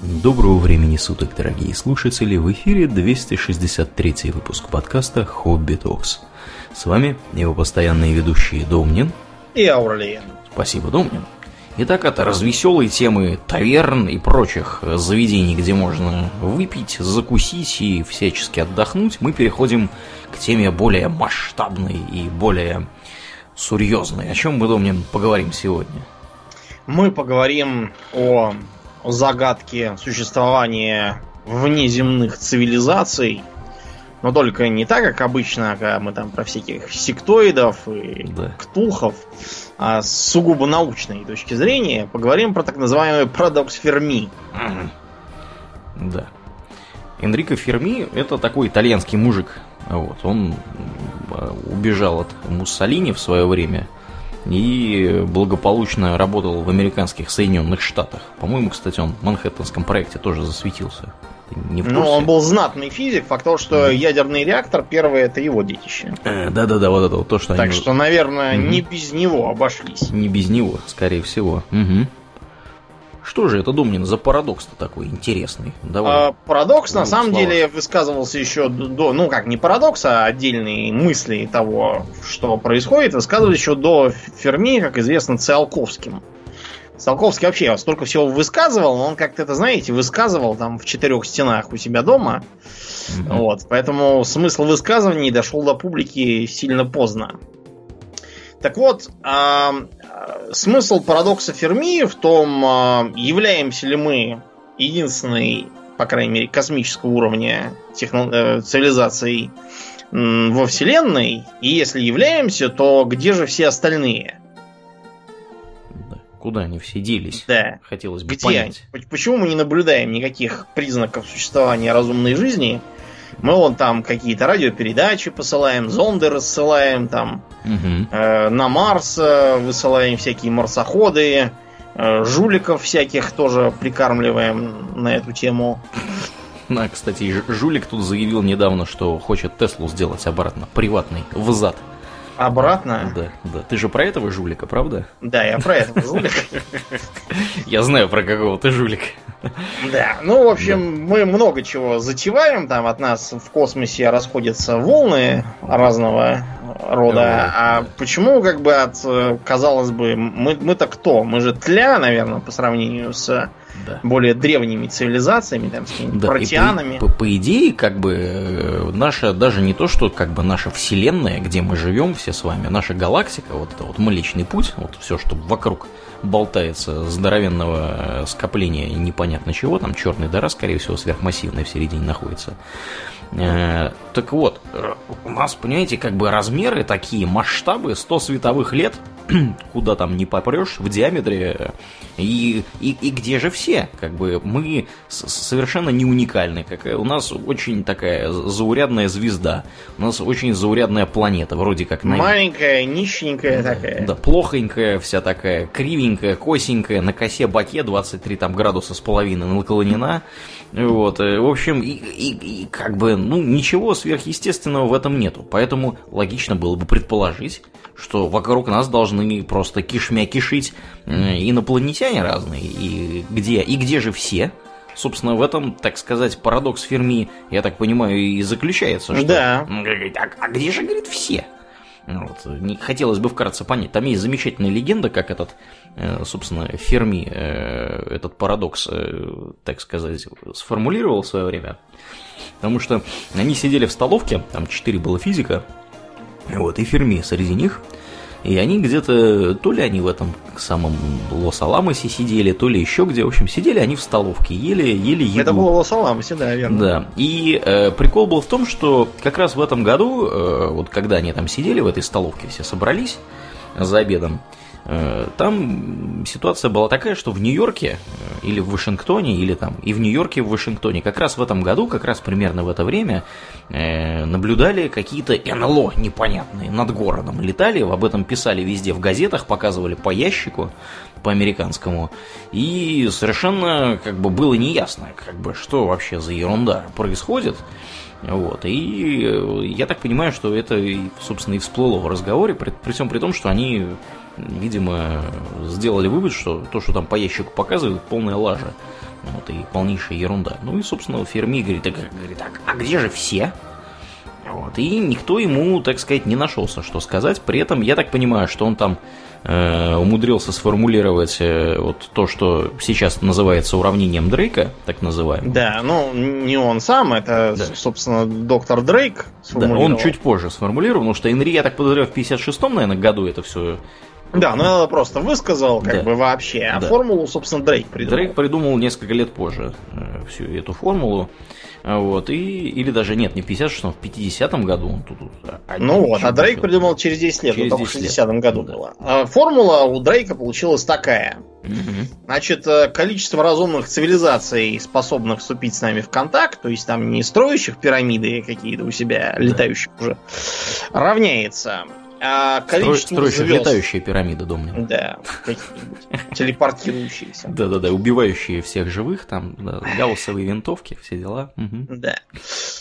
Доброго времени суток, дорогие слушатели, в эфире 263 выпуск подкаста «Хобби Токс». С вами его постоянные ведущие Домнин и Аурлиен. Спасибо, Домнин. Итак, это развеселые темы таверн и прочих заведений, где можно выпить, закусить и всячески отдохнуть. Мы переходим к теме более масштабной и более серьезной. О чем мы, Домнин, поговорим сегодня? Мы поговорим о загадки существования внеземных цивилизаций, но только не так, как обычно, когда мы там про всяких сектоидов и ктулхов, а с сугубо научной точки зрения поговорим про так называемый парадокс Ферми. Да. Энрико Ферми — это такой итальянский мужик. Вот, он убежал от Муссолини в свое время и благополучно работал в американских Соединенных Штатах. По-моему, кстати, он в Манхэттенском проекте тоже засветился. Ну, он был знатный физик, факт того, что ядерный реактор первый — это его детище. Да-да-да, вот это вот то, что так они... Так что, наверное, не без него обошлись. Не без него, скорее всего. Что же это, Думнин, за парадокс-то такой интересный? Давай. Парадокс, на самом деле, высказывался еще до... Ну, как, не парадокс, а отдельные мысли того, что происходит, высказывались еще до Ферми, как известно, Циолковским. Циолковский вообще столько всего высказывал, но он как-то, это, знаете, высказывал там в четырех стенах у себя дома. Вот, поэтому смысл высказываний дошел до публики сильно поздно. Так вот, смысл парадокса Ферми в том, являемся ли мы единственной, по крайней мере, космического уровня цивилизацией во Вселенной, и если являемся, то где же все остальные? Куда они все делись? Да. Хотелось бы понять. Почему мы не наблюдаем никаких признаков существования разумной жизни? Мы вон там какие-то радиопередачи посылаем, зонды рассылаем, там на Марс высылаем всякие марсоходы, жуликов всяких тоже прикармливаем на эту тему. Да, кстати, жулик тут заявил недавно, что хочет Теслу сделать обратно, приватный, взад. Обратно? Да, да. Ты же про этого жулика, правда? Да, я про этого жулика. Я знаю, про какого ты жулика. Да, ну, в общем, мы много чего затеваем. Там от нас в космосе расходятся волны разного рода. А почему, как бы, казалось бы, мы-то кто? Мы же тля, наверное, по сравнению с... Да. Более древними цивилизациями, там, с какими-то протеанами. По идее, как бы, наша, даже не то, что как бы наша вселенная, где мы живем все с вами, наша галактика, вот это вот Млечный Путь, вот все, что вокруг болтается, здоровенного скопления непонятно чего, там черная дыра, скорее всего, сверхмассивная в середине находится. Так вот, у нас, понимаете, как бы размеры такие, масштабы 100 световых лет, куда там не попрешь, в диаметре, и где же все? Как бы мы совершенно не уникальны. У нас очень такая заурядная звезда, у нас очень заурядная планета, вроде как... Маленькая, нищенькая такая. Да, плохонькая вся такая, кривенькая, косенькая, на косе боке 23 там, градуса с половиной наклонена. Вот, в общем, и как бы, ну, ничего сверхъестественного в этом нету. Поэтому логично было бы предположить, что вокруг нас должны просто кишмя кишить инопланетяне разные. И где же все? Собственно, в этом, так сказать, парадокс Ферми, я так понимаю, и заключается. Что, да. А где же, говорит, все? Вот. Хотелось бы вкратце понять. Там есть замечательная легенда, как этот, собственно, Ферми, этот парадокс, так сказать, сформулировал в свое время. Потому что они сидели в столовке, там 4 было физика, вот, и Ферми среди них. И они где-то, то ли они в этом самом Лос-Аламосе сидели, то ли еще где, в общем, сидели они в столовке, ели еду. Это было в Лос-Аламосе, да, верно. Да, и прикол был в том, что как раз в этом году, вот когда они там сидели, в этой столовке все собрались за обедом, там ситуация была такая, что в Нью-Йорке или в Вашингтоне, или там и в Нью-Йорке, и в Вашингтоне, как раз в этом году, как раз примерно в это время наблюдали какие-то НЛО непонятные над городом. Летали, об этом писали везде в газетах, показывали по ящику, по американскому. И совершенно как бы было неясно, как бы, что вообще за ерунда происходит. Вот, и я так понимаю, что это, собственно, и всплыло в разговоре, при всем при том, что они, видимо, сделали вывод, что то, что там по ящику показывают, полная лажа. Это и полнейшая ерунда. Ну и, собственно, Ферми говорит, так, а где же все? Вот, и никто ему, так сказать, не нашелся, что сказать. При этом, я так понимаю, что он там умудрился сформулировать вот то, что сейчас называется уравнением Дрейка, так называемым. Да, ну, не он сам, это, да, собственно, доктор Дрейк сформулировал. Да, он чуть позже сформулировал, потому что Энри, я так подозреваю, в 56-м, наверное, году это все... Да, ну это просто высказал, как бы вообще. А формулу, собственно, Дрейк придумал. Дрейк придумал несколько лет позже всю эту формулу. Вот, и, или даже нет, не в 56-м, в 50-м году. Он тут, ну вот, а Дрейк придумал через 10 лет, через 10 лет. В 60-м году было. А формула у Дрейка получилась такая. Угу. Значит, количество разумных цивилизаций, способных вступить с нами в контакт, то есть там не строящих пирамиды какие-то у себя, летающих уже, равняется... А количество звезд... летающие пирамиды, думаю. Да, какие-нибудь телепортирующиеся. Да-да-да, убивающие всех живых, там гауссовые винтовки, все дела. Да.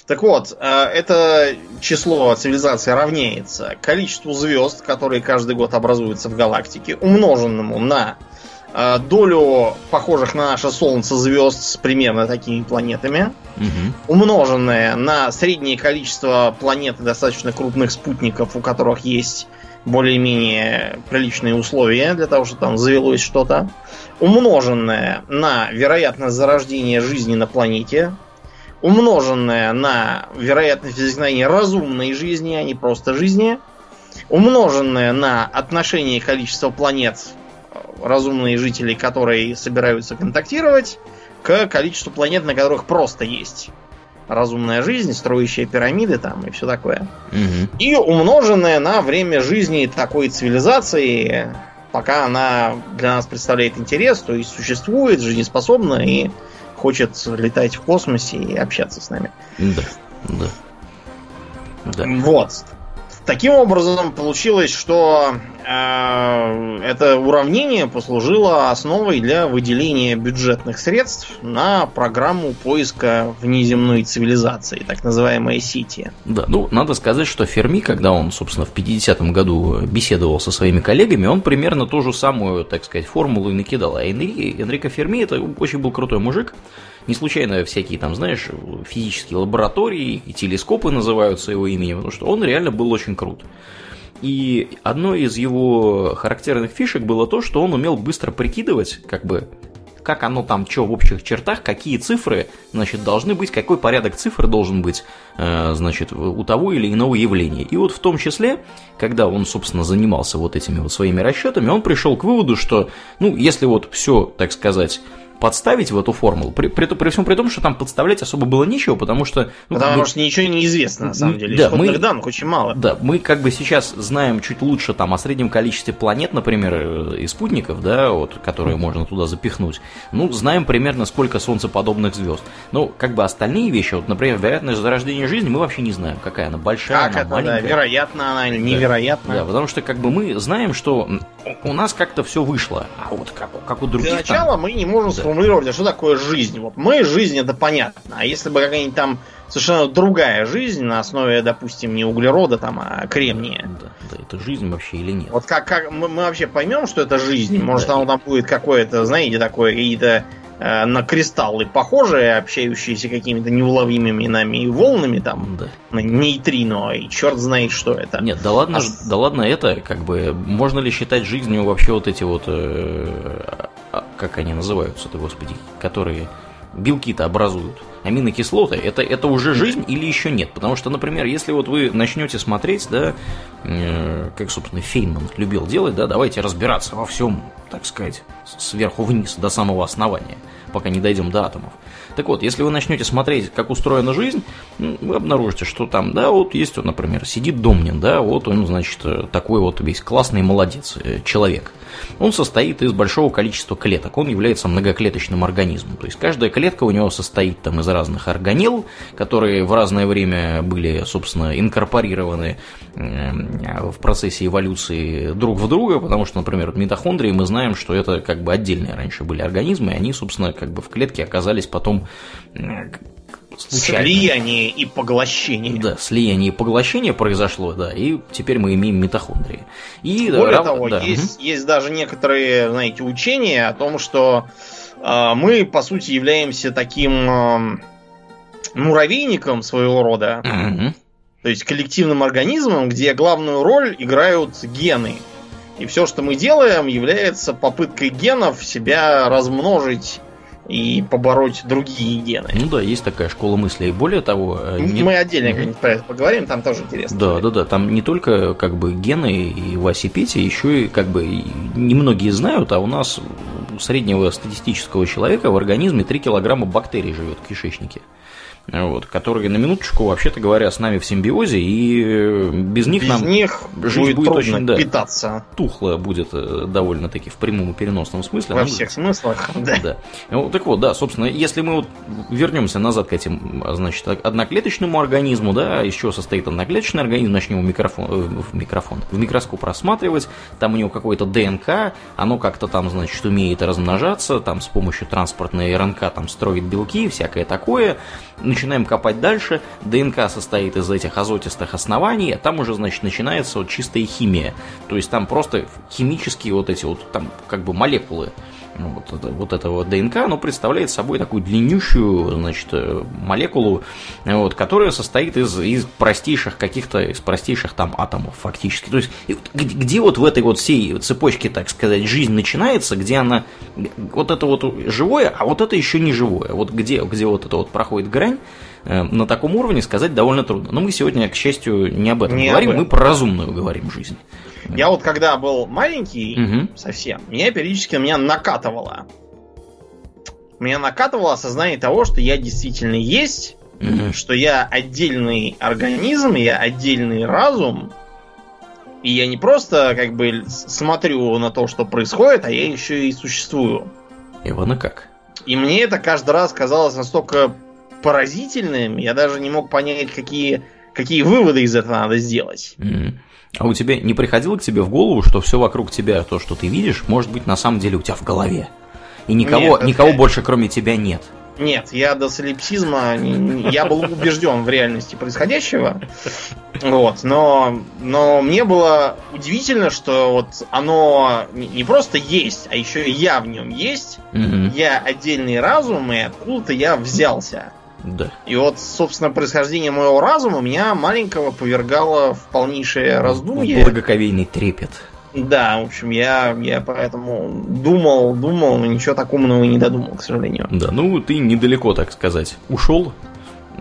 Так вот, это число цивилизаций равняется количеству звезд, которые каждый год образуются в галактике, умноженному на долю похожих на наше Солнце звезд с примерно такими планетами, умноженное на среднее количество планет и достаточно крупных спутников, у которых есть более-менее приличные условия для того, чтобы там завелось что-то, умноженное на вероятность зарождения жизни на планете, умноженное на вероятность возникновения разумной жизни, а не просто жизни, умноженное на отношение количества планет, разумные жители, которые собираются контактировать, к количеству планет, на которых просто есть разумная жизнь, строящие пирамиды там и все такое. Угу. И умноженное на время жизни такой цивилизации, пока она для нас представляет интерес, то есть существует, жизнеспособна и хочет летать в космосе и общаться с нами. Да, да. Да. Вот. Таким образом, получилось, что это уравнение послужило основой для выделения бюджетных средств на программу поиска внеземной цивилизации, так называемая SETI. Да, ну, надо сказать, что Ферми, когда он, собственно, в 50-м году беседовал со своими коллегами, он примерно ту же самую, так сказать, формулу и накидал. А Энрико Ферми – это очень был крутой мужик. Не случайно всякие там, знаешь, физические лаборатории и телескопы называются его именем, потому что он реально был очень крут. И одной из его характерных фишек было то, что он умел быстро прикидывать, как бы, как оно там, что в общих чертах, какие цифры, значит, должны быть, какой порядок цифр должен быть, значит, у того или иного явления. И вот в том числе, когда он, собственно, занимался вот этими вот своими расчетами, он пришел к выводу, что, ну, если вот все, так сказать, подставить в эту формулу, при всем при том, что там подставлять особо было нечего, потому что... Ну, потому что ничего не известно, на самом деле, да, исходных данных очень мало. Да, мы как бы сейчас знаем чуть лучше там о среднем количестве планет, например, и спутников, да, вот, которые можно туда запихнуть. Ну, знаем примерно, сколько солнцеподобных звезд. Ну, как бы остальные вещи, вот, например, вероятность зарождения жизни, мы вообще не знаем, какая она, большая, как она, это, маленькая. Да, вероятно она или невероятно. Да, потому что как бы мы знаем, что у нас как-то все вышло, а вот как у других. Для начала там, мы не можем сформулировали, что такое жизнь. Вот мы, жизнь, это понятно. А если бы какая-нибудь там совершенно другая жизнь на основе, допустим, не углерода, там, а кремния. Да, да, это жизнь вообще или нет? Вот как мы вообще поймем, что это жизнь? Может, да, оно там будет какое-то, знаете, такое, какие-то на кристаллы похожие, общающиеся какими-то неуловимыми нами волнами, там, да, на нейтрино, и черт знает, что это. Нет, да ладно, да ладно, это как бы, можно ли считать жизнью вообще вот эти вот... как они называются-то, господи, которые белки-то образуют, аминокислоты, это уже жизнь или еще нет? Потому что, например, если вот вы начнете смотреть, да, как, собственно, Фейнман любил делать, да, давайте разбираться во всем, так сказать, сверху вниз, до самого основания, пока не дойдем до атомов. Так вот, если вы начнете смотреть, как устроена жизнь, вы обнаружите, что там, да, вот есть, например, сидит Домнин, да, вот он, значит, такой вот весь классный молодец, человек. Он состоит из большого количества клеток, он является многоклеточным организмом, то есть каждая клетка у него состоит там из разных органелл, которые в разное время были, собственно, инкорпорированы в процессе эволюции друг в друга, потому что, например, митохондрии, мы знаем, что это как бы отдельные раньше были организмы, и они, собственно, как бы в клетке оказались потом случайно. Слияние и поглощение. Да, слияние и поглощение произошло, да, и теперь мы имеем митохондрии. И, более того, да, есть даже некоторые, знаете, учения о том, что мы, по сути, являемся таким муравейником своего рода, то есть коллективным организмом, где главную роль играют гены. И все, что мы делаем, является попыткой генов себя размножить и побороть другие гены. Ну да, есть такая школа мысли. И более того... Мы отдельно как-нибудь про это поговорим, там тоже интересно. Да, да, да. Там не только как бы гены и Вася и Петя, еще и как бы немногие знают, а у нас у среднего статистического человека в организме 3 килограмма бактерий живет в кишечнике. Вот, которые, на минуточку, вообще-то говоря, с нами в симбиозе, и без них жизнь будет очень, да, питаться. Тухло будет довольно-таки в прямом и переносном смысле. Во всех смыслах, да. Да. Ну, так вот, да, собственно, если мы вот вернемся назад к этим, значит, одноклеточному организму, да, еще состоит одноклеточный организм, начнем в микроскоп рассматривать, там у него какое-то ДНК, оно как-то там, значит, умеет размножаться, там с помощью транспортной РНК там строит белки, всякое такое. Начинаем копать дальше, ДНК состоит из этих азотистых оснований, а там уже, значит, начинается вот чистая химия. То есть там просто химические вот эти вот там как бы молекулы вот этого ДНК, оно представляет собой такую длиннющую, значит, молекулу, вот, которая состоит из простейших каких-то, из простейших там атомов фактически. То есть где вот в этой вот всей цепочке, так сказать, жизнь начинается, где она, вот это вот живое, а вот это еще не живое, вот где вот это вот проходит грань, на таком уровне сказать довольно трудно. Но мы сегодня, к счастью, не об этом говорим, мы про разумную говорим жизнь. Я вот когда был маленький, совсем, меня периодически накатывало. Меня накатывало осознание того, что я действительно есть, что я отдельный организм, я отдельный разум, и я не просто как бы смотрю на то, что происходит, а я еще и существую. И вон и как. И мне это каждый раз казалось настолько поразительным, я даже не мог понять, какие выводы из этого надо сделать. А у тебя не приходило к тебе в голову, что все вокруг тебя, то, что ты видишь, может быть на самом деле у тебя в голове? И никого больше кроме тебя нет? Нет, я до солипсизма, я был убежден в реальности происходящего. Вот, но мне было удивительно, что вот оно не просто есть, а еще и я в нем есть. Я отдельный разум, и откуда-то я взялся. Да. И вот, собственно, происхождение моего разума меня маленького повергало в полнейшее раздумье. Благоговейный трепет. Да, в общем, я поэтому думал, но ничего так умного и не додумал, к сожалению. Да, ну ты недалеко, так сказать, ушел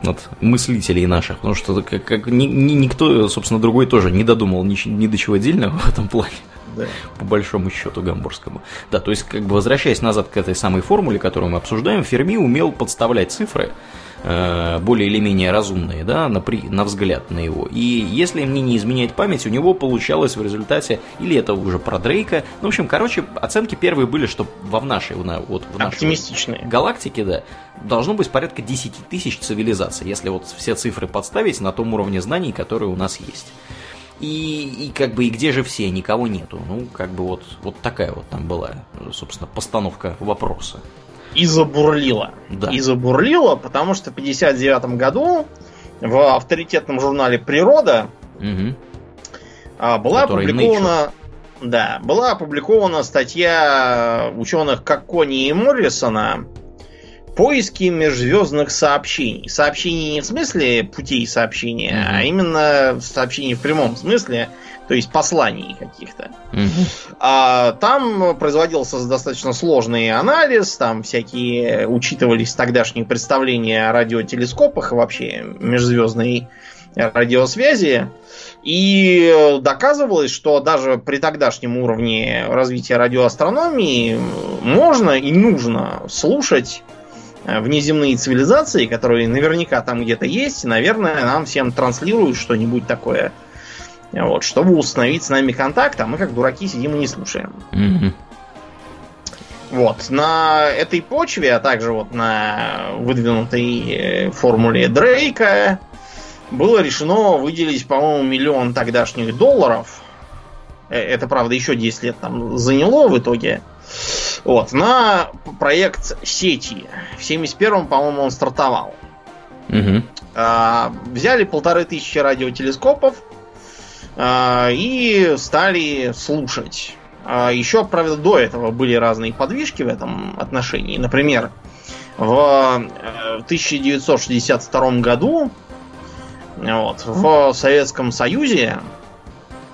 от мыслителей наших, потому что как никто, собственно, другой тоже не додумал ни до чего дельного в этом плане. Да. По большому счету гамбургскому. Да, то есть, как бы возвращаясь назад к этой самой формуле, которую мы обсуждаем, Ферми умел подставлять цифры более или менее разумные, да, на взгляд на его. И если мне не изменяет память, у него получалось в результате, или это уже про Дрейка, ну, в общем, короче, оценки первые были, что в нашей галактике, да, должно быть порядка 10 тысяч цивилизаций, если вот все цифры подставить на том уровне знаний, которые у нас есть. И как бы и где же все, никого нету. Ну, как бы вот такая вот там была, собственно, постановка вопроса. И забурлила. Да. И забурлила, потому что в 1959 году в авторитетном журнале «Природа» была опубликована статья ученых Кокони и Моррисона «Поиски межзвездных сообщений». Сообщений не в смысле путей сообщения, а именно сообщений в прямом смысле, то есть посланий каких-то. Там производился достаточно сложный анализ, там всякие учитывались тогдашние представления о радиотелескопах и вообще межзвездной радиосвязи. И доказывалось, что даже при тогдашнем уровне развития радиоастрономии можно и нужно слушать внеземные цивилизации, которые наверняка там где-то есть, и, наверное, нам всем транслируют что-нибудь такое, вот, чтобы установить с нами контакт, а мы как дураки сидим и не слушаем. Вот. На этой почве, а также вот на выдвинутой формуле Дрейка было решено выделить, по-моему, $1 миллион тогдашних. Это, правда, еще 10 лет там заняло в итоге. Вот, на проект SETI. В 1971-м, по-моему, он стартовал. Угу. Взяли 1500 радиотелескопов и стали слушать. Еще, правда, до этого были разные подвижки в этом отношении. Например, в 1962 году в Советском Союзе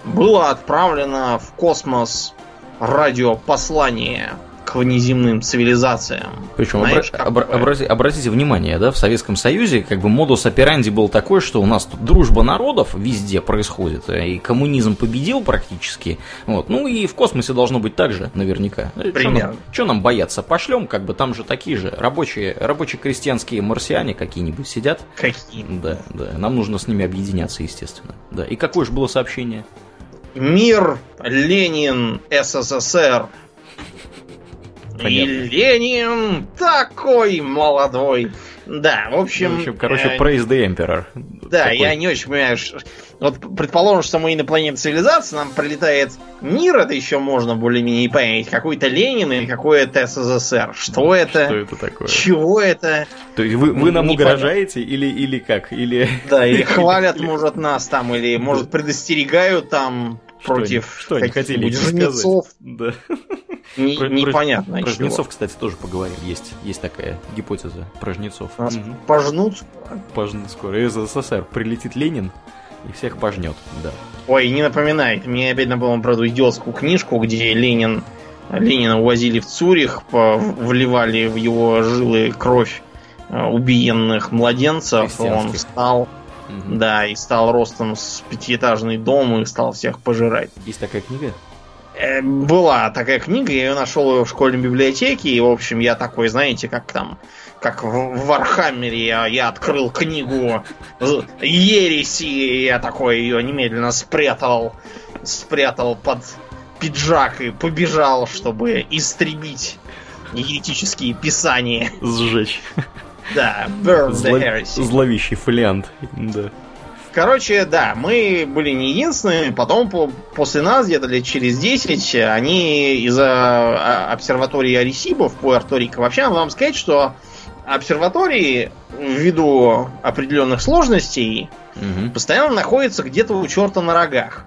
было отправлено в космос радиопослание к внеземным цивилизациям. Причем, обратите внимание, да, в Советском Союзе как бы модус операнди был такой, что у нас тут дружба народов везде происходит, и коммунизм победил практически. Вот. Ну и в космосе должно быть так же, наверняка. Примерно. Чего нам бояться? Пошлем, как бы там же такие же рабочие-крестьянские марсиане какие-нибудь сидят. Какие? Да, да. Нам нужно с ними объединяться, естественно. Да. И какое же было сообщение? Мир, Ленин, СССР. Понятно. И Ленин такой молодой. Да, в общем... короче, praise the emperor. Да, такой. Я не очень понимаю. Вот предположим, что мы инопланетная цивилизация, нам прилетает мир, это еще можно более-менее понять. Какой-то Ленин или какой-то СССР. Что это? Что это такое? Чего это? То есть вы нам угрожаете или как? Или... Да, или хвалят, может, нас там, или, может, предостерегают там... Против каких-нибудь жнецов. Да. Непонятно. Про жнецов, кстати, тоже поговорим. Есть такая гипотеза про жнецов. Угу. Пожнут скоро. Из СССР прилетит Ленин и всех пожнет. Да. Ой, не напоминает. Мне опять напомнил про эту идиотскую книжку, где Ленина увозили в Цюрих, вливали в его жилы кровь убиенных младенцев. Он встал... Mm-hmm. Да, и стал ростом с 5-этажный дом и стал всех пожирать. Есть такая книга? Была такая книга, я ее нашел в школьной библиотеке, и, в общем, я такой, знаете, как в Вархаммере я открыл книгу «Ереси», и я такой ее немедленно спрятал под пиджак и побежал, чтобы истребить еретические писания. Сжечь. Да, burn the heresy. Зловещий фолиант, да. Короче, да, мы были не единственными. Потом, после нас, где-то лет через 10, они из-за обсерватории Аресибо в Пуэрто-Рико. Вообще, надо вам сказать, что обсерватории, ввиду определенных сложностей, постоянно находятся где-то у черта на рогах.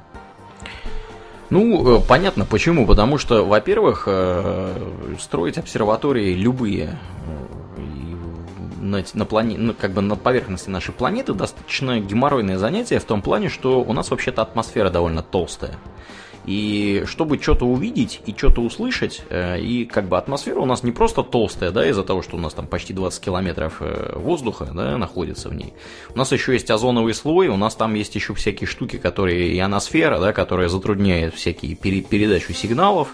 Ну, понятно почему. Потому что, во-первых, строить обсерватории любые... как бы на поверхности нашей планеты достаточно геморройное занятие в том плане, что у нас вообще-то атмосфера довольно толстая. И чтобы что-то увидеть и что-то услышать, и как бы атмосфера у нас не просто толстая, да, из-за того, что у нас там почти 20 километров воздуха, да, находится в ней. У нас еще есть озоновый слой, у нас там есть еще всякие штуки, которые ионосфера, да, которая затрудняет всякие передачу сигналов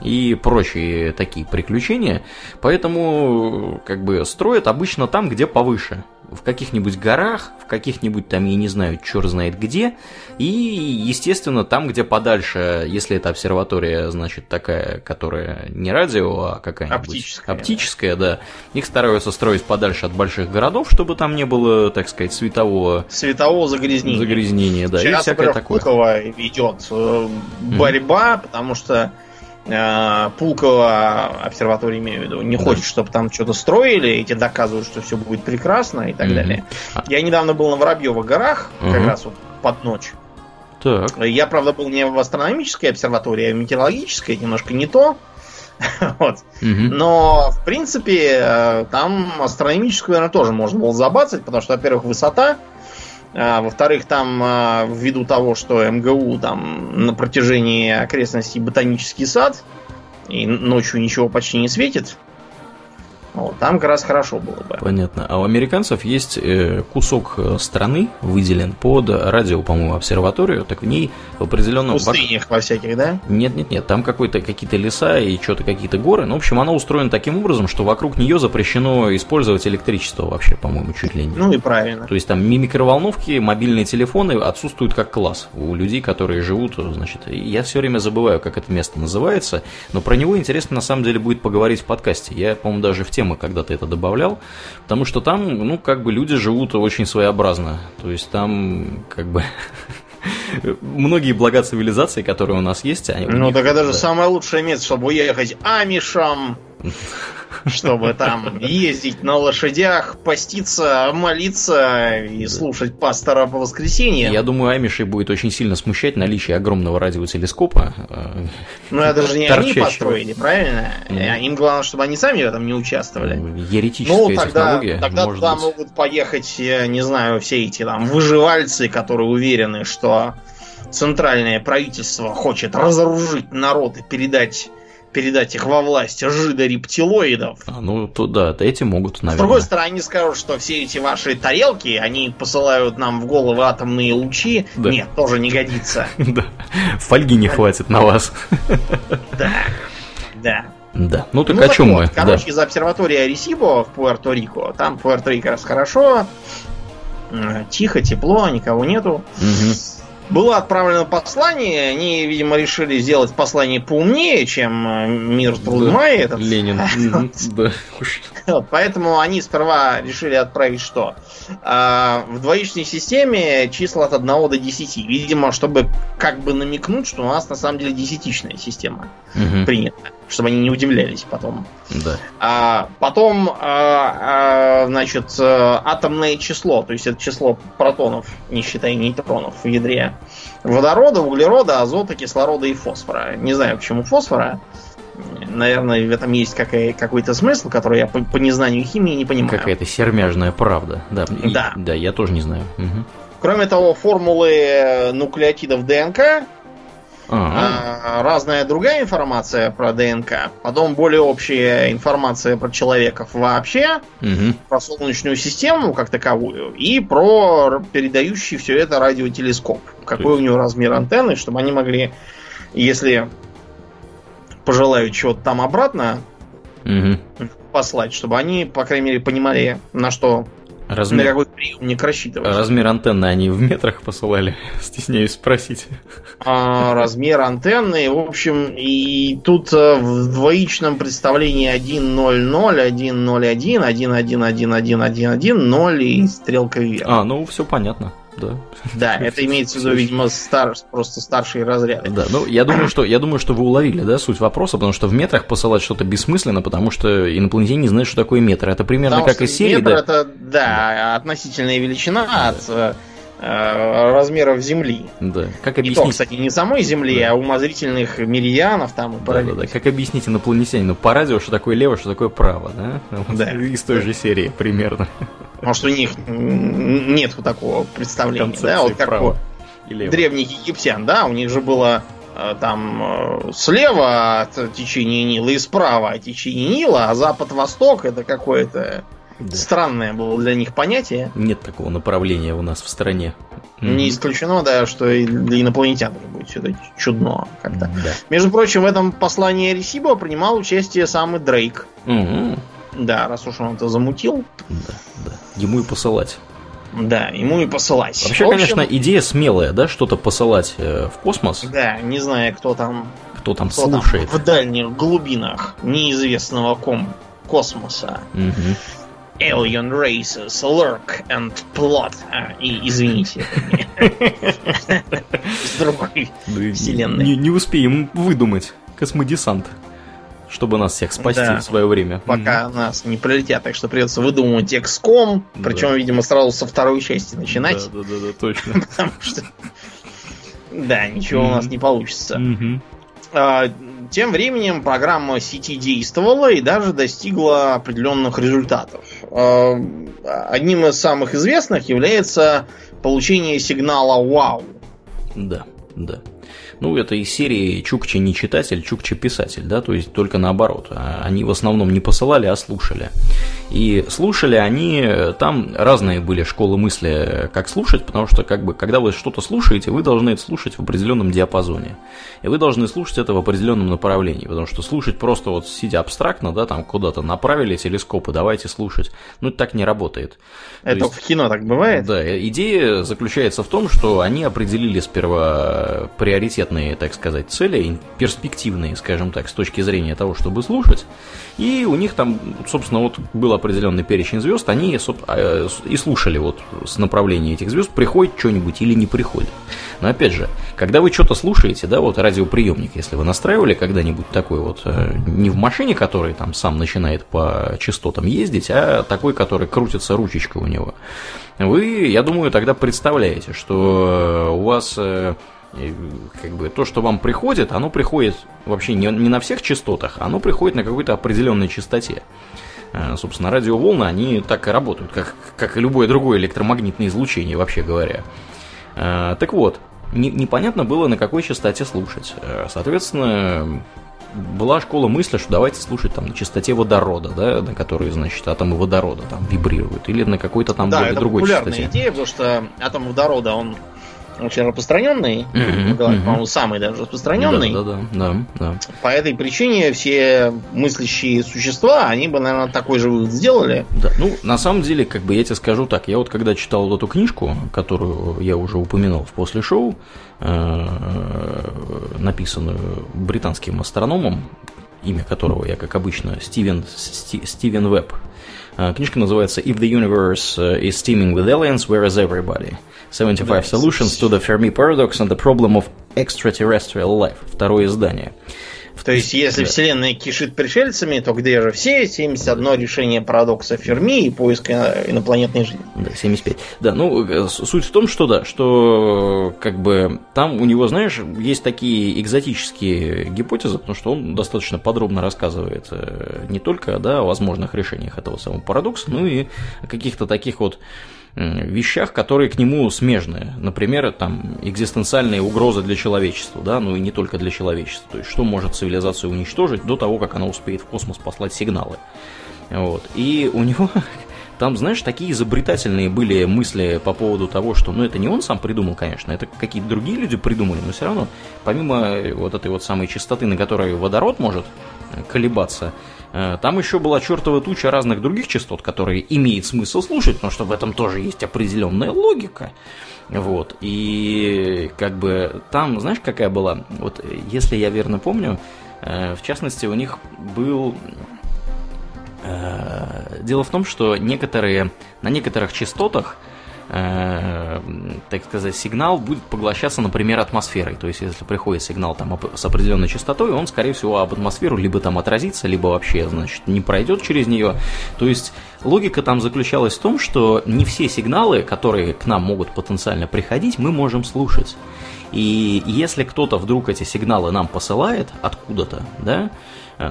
и прочие такие приключения. Поэтому как бы строят обычно там, где повыше. В каких-нибудь горах, в каких-нибудь там, я не знаю, черт знает где. И, естественно, там, где подальше, если это обсерватория, значит, такая, которая не радио, а какая-нибудь оптическая, да. Их стараются строить подальше от больших городов, чтобы там не было, так сказать, светового загрязнения, да. Сейчас, и всякое такое. Идет борьба, потому что Пулково, обсерватория, имею в виду, не хочет, чтобы там что-то строили, и тебе доказывают, что все будет прекрасно и так далее. Я недавно был на Воробьевых горах, как раз вот под ночь. Так. Я, правда, был не в астрономической обсерватории, а в метеорологической, немножко не то. Вот. Но, в принципе, там астрономическую, наверное, тоже можно было забацать, потому что, во-первых, высота, во-вторых, там, ввиду того, что МГУ там на протяжении окрестностей ботанический сад, и ночью ничего почти не светит, вот, там как раз хорошо было бы. Понятно. А у американцев есть кусок страны, выделен под радио, по-моему, обсерваторию, так в ней в определенном... В пустынях во всяких, да? Нет, там какие-то леса и что-то какие-то горы. Ну, в общем, она устроена таким образом, что вокруг нее запрещено использовать электричество вообще, по-моему, чуть ли не. Ну и правильно. То есть там микроволновки, мобильные телефоны отсутствуют как класс у людей, которые живут, значит... Я все время забываю, как это место называется, но про него интересно, на самом деле, будет поговорить в подкасте. Я, по-моему, даже в темы когда-то это добавлял, потому что там, ну, как бы люди живут очень своеобразно, то есть там, как бы, многие блага цивилизации, которые у нас есть, они... Ну, так это же самое лучшее место, чтобы уехать амишам чтобы там ездить на лошадях, поститься, молиться и слушать пастора по воскресеньям. Я думаю, амишей будет очень сильно смущать наличие огромного радиотелескопа. Ну, это же не они построили, правильно? Им главное, чтобы они сами в этом не участвовали. Еретическая технология. Ну, тогда туда могут поехать, я не знаю, все эти там выживальцы, которые уверены, что центральное правительство хочет разоружить народ и передать их во власть жидо-рептилоидов. Эти могут, наверное. С другой стороны, они скажут, что все эти ваши тарелки, они посылают нам в головы атомные лучи. Да. Нет, тоже не годится. Да. Фольги не хватит на вас. Да. Ну так о чем мы? Короче, из обсерватории Аресибо в Пуэрто-Рико. Там Пуэрто-Рико раз хорошо. Тихо, тепло, никого нету. Было отправлено послание, они, видимо, решили сделать послание поумнее, чем мир Трудмай этот. Ленин. Поэтому они сперва решили отправить что? В двоичной системе числа от 1 до 10. Видимо, чтобы как бы намекнуть, что у нас на самом деле десятичная система принята. Чтобы они не удивлялись потом. Потом, атомное число, то есть это число протонов, не считая нейтронов в ядре водорода, углерода, азота, кислорода и фосфора. Не знаю, почему фосфора. Наверное, в этом есть какой-то смысл, который я по незнанию химии не понимаю. Какая-то сермяжная правда. Да, я тоже не знаю. Кроме того, формулы нуклеотидов ДНК. Разная другая информация про ДНК, потом более общая информация про человеков вообще, про Солнечную систему как таковую и про передающий все это радиотелескоп. Какой у него размер антенны, чтобы они могли, если пожелают чего-то там обратно послать, чтобы они, по крайней мере, понимали, на что... На какой приемник рассчитывать? Размер антенны они в метрах посылали? Стесняюсь спросить. Размер антенны, в общем, и тут в двоичном представлении 1.00, 1.01, 1.1.1.1.1.1, 0 и стрелка вверх. Все понятно. Да, это имеется в виду, видимо, просто старшие разряды. Да, я думаю, что вы уловили, суть вопроса, потому что в метрах посылать что-то бессмысленно, потому что инопланетяне знают, что такое метр. Это примерно как из серии. Метр это относительная величина от размеров Земли. Да. Как объяснить... И то, кстати, не самой Земли, а умозрительных меридианов там и параллелей. Как объяснить инопланетянину по радио, что такое лево, что такое право, Из той же серии примерно. Может, у них нет такого представления, концепции как у древних египтян, у них же было там слева от течения Нила и справа от течения Нила, а запад-восток это какое-то странное было для них понятие. Нет такого направления у нас в стране. Не исключено, что и для инопланетян будет все это чудно как-то. Между прочим, в этом послании Аресибо принимал участие сам и Дрейк. Да, раз уж он это замутил. Ему и посылать. Вообще, конечно, идея смелая, что-то посылать в космос. Да, не знаю, кто там слушает. Там в дальних глубинах неизвестного космоса. Alien races lurk and plot. Извините. С другой вселенной. Не успеем выдумать космодесант. Чтобы нас всех спасти в свое время. Пока нас не прилетят, так что придется выдумывать XCOM. Причем, видимо, сразу со второй части начинать. Да, точно. Потому что ничего у нас не получится. Тем временем программа SETI действовала и даже достигла определенных результатов. Одним из самых известных является получение сигнала «Вау». Да. Это из серии «Чукче не читатель, Чукче писатель», то есть только наоборот. Они в основном не посылали, а слушали. И слушали они, там разные были школы мысли, как слушать, потому что, когда вы что-то слушаете, вы должны это слушать в определенном диапазоне. И вы должны слушать это в определенном направлении, потому что слушать просто сидя абстрактно, там куда-то направили телескопы, давайте слушать. Это так не работает. Это в кино так бывает? Да, идея заключается в том, что они определили сперва приоритет конкретные, так сказать, цели, перспективные, скажем так, с точки зрения того, чтобы слушать. И у них там, собственно, вот был определенный перечень звезд, они и слушали вот с направления этих звезд, приходит что-нибудь или не приходит. Но опять же, когда вы что-то слушаете, да, вот радиоприемник, если вы настраивали когда-нибудь такой вот, не в машине, который там сам начинает по частотам ездить, а такой, который крутится ручечкой у него, вы, я думаю, тогда представляете, что у вас... как бы то, что вам приходит, оно приходит вообще не на всех частотах, оно приходит на какой-то определенной частоте. Собственно, радиоволны, они так и работают, как и любое другое электромагнитное излучение, вообще говоря. Так вот, непонятно было, на какой частоте слушать. Соответственно, была школа мысли, что давайте слушать там на частоте водорода, да, на которой, значит, атомы водорода там вибрируют, или на какой-то там более другой частоте. Да, это популярная идея, потому что атом водорода, он очень распространенный, по-моему, самый даже распространенный. Да. По этой причине все мыслящие существа, они бы, наверное, такой же вывод сделали. Да. Ну, на самом деле, как бы я тебе скажу так, я вот когда читал вот эту книжку, которую я уже упоминал в после шоу, написанную британским астрономом, имя которого я, как обычно, Стивен Вебб. Книжка называется «If the universe is teeming with aliens, where is everybody? 75 solutions to the Fermi paradox and the problem of extraterrestrial life». Второе издание. То есть, если Вселенная кишит пришельцами, то где же все? 71 решение парадокса Ферми и поиск инопланетной жизни. Да, 75. Да, ну, суть в том, что да, что как бы там у него, знаешь, есть такие экзотические гипотезы, потому что он достаточно подробно рассказывает не только, да, о возможных решениях этого самого парадокса, но и о каких-то таких вот вещах, которые к нему смежны. Например, там экзистенциальные угрозы для человечества, да, ну и не только для человечества. То есть, что может цивилизацию уничтожить до того, как она успеет в космос послать сигналы. Вот. И у него там, знаешь, такие изобретательные были мысли по поводу того, что, ну, это не он сам придумал, конечно, это какие-то другие люди придумали, но все равно, помимо вот этой вот самой частоты, на которой водород может колебаться, там еще была чертова туча разных других частот, которые имеет смысл слушать, потому что в этом тоже есть определенная логика. Вот. И как бы там, знаешь, какая была? Вот если я верно помню, в частности, у них был... Дело в том, что на некоторых частотах, так сказать, сигнал будет поглощаться, например, атмосферой. То есть, если приходит сигнал там с определенной частотой, он, скорее всего, об атмосферу либо там отразится, либо вообще, значит, не пройдет через нее. То есть, логика там заключалась в том, что не все сигналы, которые к нам могут потенциально приходить, мы можем слушать. И если кто-то вдруг эти сигналы нам посылает откуда-то, да,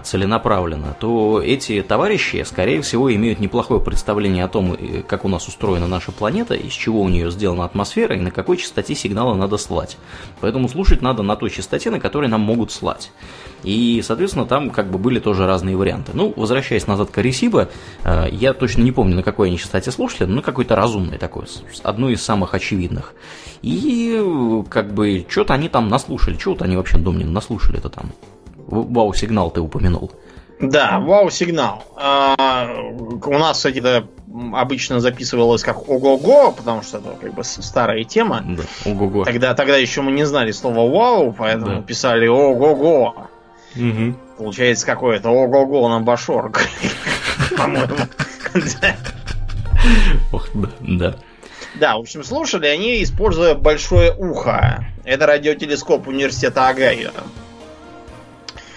целенаправленно, то эти товарищи, скорее всего, имеют неплохое представление о том, как у нас устроена наша планета, из чего у нее сделана атмосфера и на какой частоте сигнала надо слать. Поэтому слушать надо на той частоте, на которой нам могут слать. И, соответственно, там как бы были тоже разные варианты. Ну, возвращаясь назад к Аресибо, я точно не помню, на какой они частоте слушали, но какой-то разумный такой, одной из самых очевидных. И как бы что-то они там наслушали, что-то они вообще, Домнин, наслушали-то там. Вау-сигнал ты упомянул. Да, вау-сигнал. У нас, кстати, это обычно записывалось как ого-го, потому что это как бы старая тема. Да, ого-го. Тогда еще мы не знали слова вау, поэтому писали ого-го. Угу. Получается, какое-то ого-го на башорг. По-моему. Ох, да. Да, в общем, слушали они, используя большое ухо. Это радиотелескоп Университета Огайо.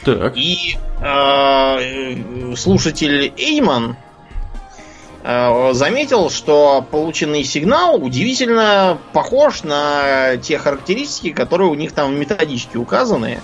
Так. И слушатель Эйман заметил, что полученный сигнал удивительно похож на те характеристики, которые у них там в методичке указаны,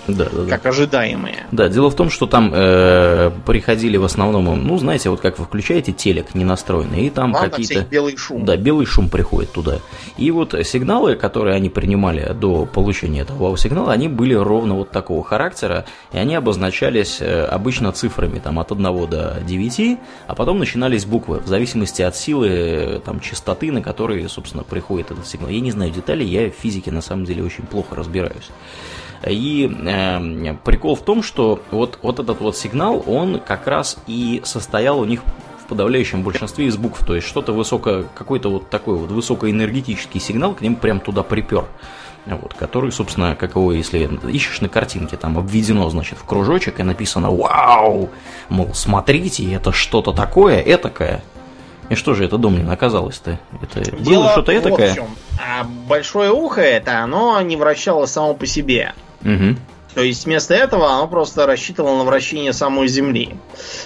как ожидаемые. Да, дело в том, что там приходили в основном, ну, знаете, вот как вы включаете телек ненастроенный, и там какие-то... белый шум. Да, белый шум приходит туда. И вот сигналы, которые они принимали до получения этого вау-сигнала, они были ровно вот такого характера, и они обозначались обычно цифрами, там, от 1 до 9, а потом начинались буквы, в зависимости от силы, там, частоты, на которые, собственно, приходит этот сигнал. Я не знаю деталей, я в физике, на самом деле, очень плохо разбираюсь. И прикол в том, что вот этот вот сигнал, он как раз и состоял у них в подавляющем большинстве из букв. То есть, какой-то вот такой вот высокоэнергетический сигнал к ним прям туда припер. вот, который, собственно, каково, если ищешь на картинке, там обведено, значит, в кружочек и написано «Вау!», мол, смотрите, это что-то такое, этакое. И что же это, Домнин, оказалось-то? Это было что-то этакое? В общем, а большое ухо это, оно не вращалось само по себе. Угу. То есть вместо этого оно просто рассчитывало на вращение самой Земли.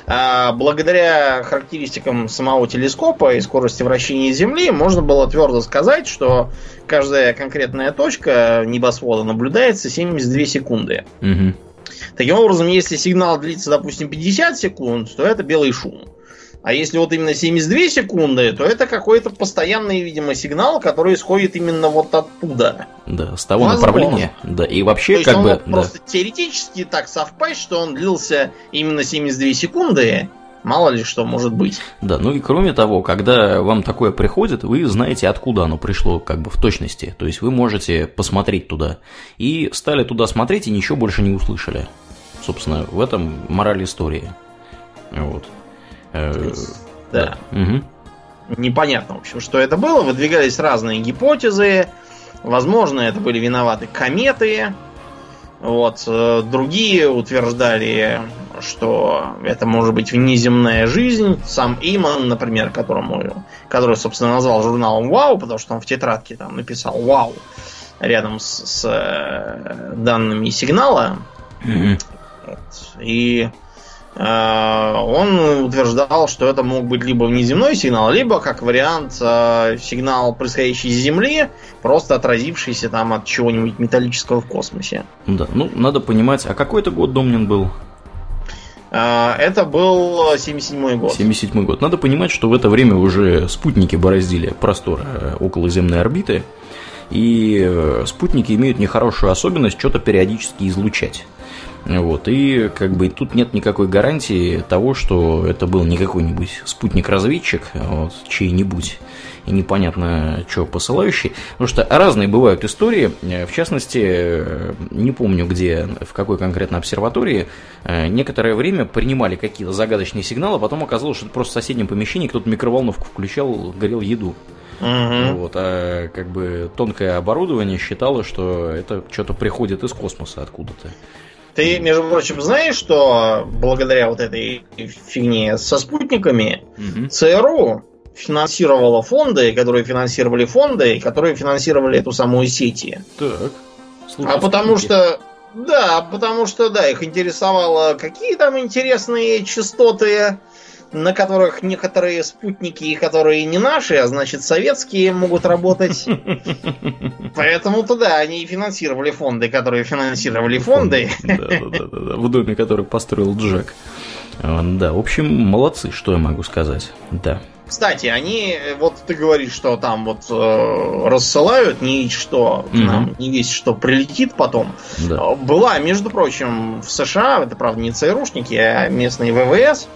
Благодаря характеристикам самого телескопа и скорости вращения Земли можно было твердо сказать, что каждая конкретная точка небосвода наблюдается 72 секунды. Угу. Таким образом, если сигнал длится, допустим, 50 секунд, то это белый шум. А если вот именно 72 секунды, то это какой-то постоянный, видимо, сигнал, который исходит именно вот оттуда. Да, с того направления. Да, и вообще, то есть как он бы мог просто теоретически так совпасть, что он длился именно 72 секунды. Мало ли что может быть. Да, ну и кроме того, когда вам такое приходит, вы знаете, откуда оно пришло, как бы в точности. То есть вы можете посмотреть туда. И стали туда смотреть, и ничего больше не услышали. Собственно, в этом мораль истории. Вот. Да. Угу. Непонятно, в общем, что это было. Выдвигались разные гипотезы. Возможно, это были виноваты кометы. Вот. Другие утверждали, что это может быть внеземная жизнь. Сам Эйман, например, который, собственно, назвал журналом «Вау», потому что он в тетрадке там написал «Вау» рядом с данными сигнала. Mm-hmm. Вот. И он утверждал, что это мог быть либо внеземной сигнал, либо, как вариант, сигнал, происходящий с Земли, просто отразившийся там от чего-нибудь металлического в космосе. Да, ну, надо понимать, а какой это год, Домнин, был? Это был 77-й год. 77-й год. Надо понимать, что в это время уже спутники бороздили простор околоземной орбиты, и спутники имеют нехорошую особенность что-то периодически излучать. Вот, и как бы тут нет никакой гарантии того, что это был не какой-нибудь спутник-разведчик, вот, чей-нибудь, и непонятно что посылающий. Потому что разные бывают истории, в частности, не помню где, в какой конкретно обсерватории, некоторое время принимали какие-то загадочные сигналы, а потом оказалось, что это просто в соседнем помещении кто-то микроволновку включал, горел еду. Угу. Вот, а как бы тонкое оборудование считало, что это что-то приходит из космоса откуда-то. Ты, между прочим, знаешь, что благодаря вот этой фигне со спутниками ЦРУ финансировала фонды, которые финансировали фонды, которые финансировали эту самую SETI. Так. Слушай, потому что их интересовало, какие там интересные частоты, на которых некоторые спутники, которые не наши, а значит советские, могут работать. Поэтому туда они и финансировали фонды, которые финансировали фонды. Да. В доме, который построил Джек. Да, в общем, молодцы, что я могу сказать. Да. Кстати, они, вот ты говоришь, что там вот рассылают, не есть что, нам не есть что прилетит потом. Да. Была, между прочим, в США, это правда не ЦРУшники, а местные ВВС,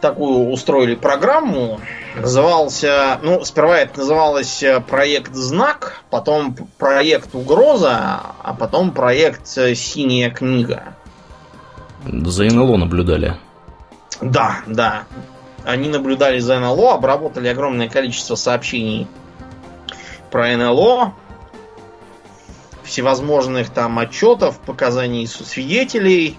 такую устроили программу, назывался, ну, сперва это называлось проект «Знак», потом проект «Угроза», а потом проект «Синяя книга». За НЛО наблюдали. Да. Они наблюдали за НЛО, обработали огромное количество сообщений про НЛО, всевозможных там отчетов, показаний свидетелей,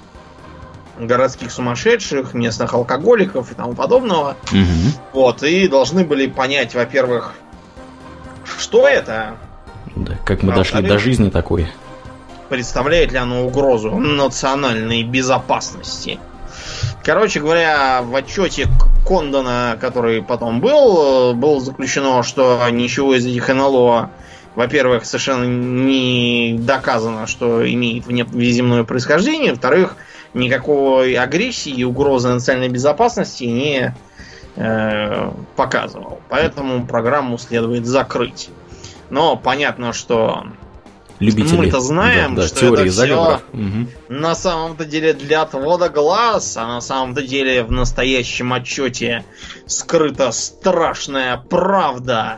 городских сумасшедших, местных алкоголиков и тому подобного. Угу. Вот, и должны были понять, во-первых, что это. Да, как мы дошли до жизни такой. Представляет ли оно угрозу национальной безопасности? Короче говоря, в отчете Кондона, который потом был, было заключено, что ничего из этих НЛО, во-первых, совершенно не доказано, что имеет внеземное происхождение, во-вторых, никакой агрессии и угрозы национальной безопасности не показывал. Поэтому программу следует закрыть. Но понятно, что любители. Мы-то знаем, да, что это все на самом-то деле для отвода глаз, а на самом-то деле в настоящем отчете скрыта страшная правда.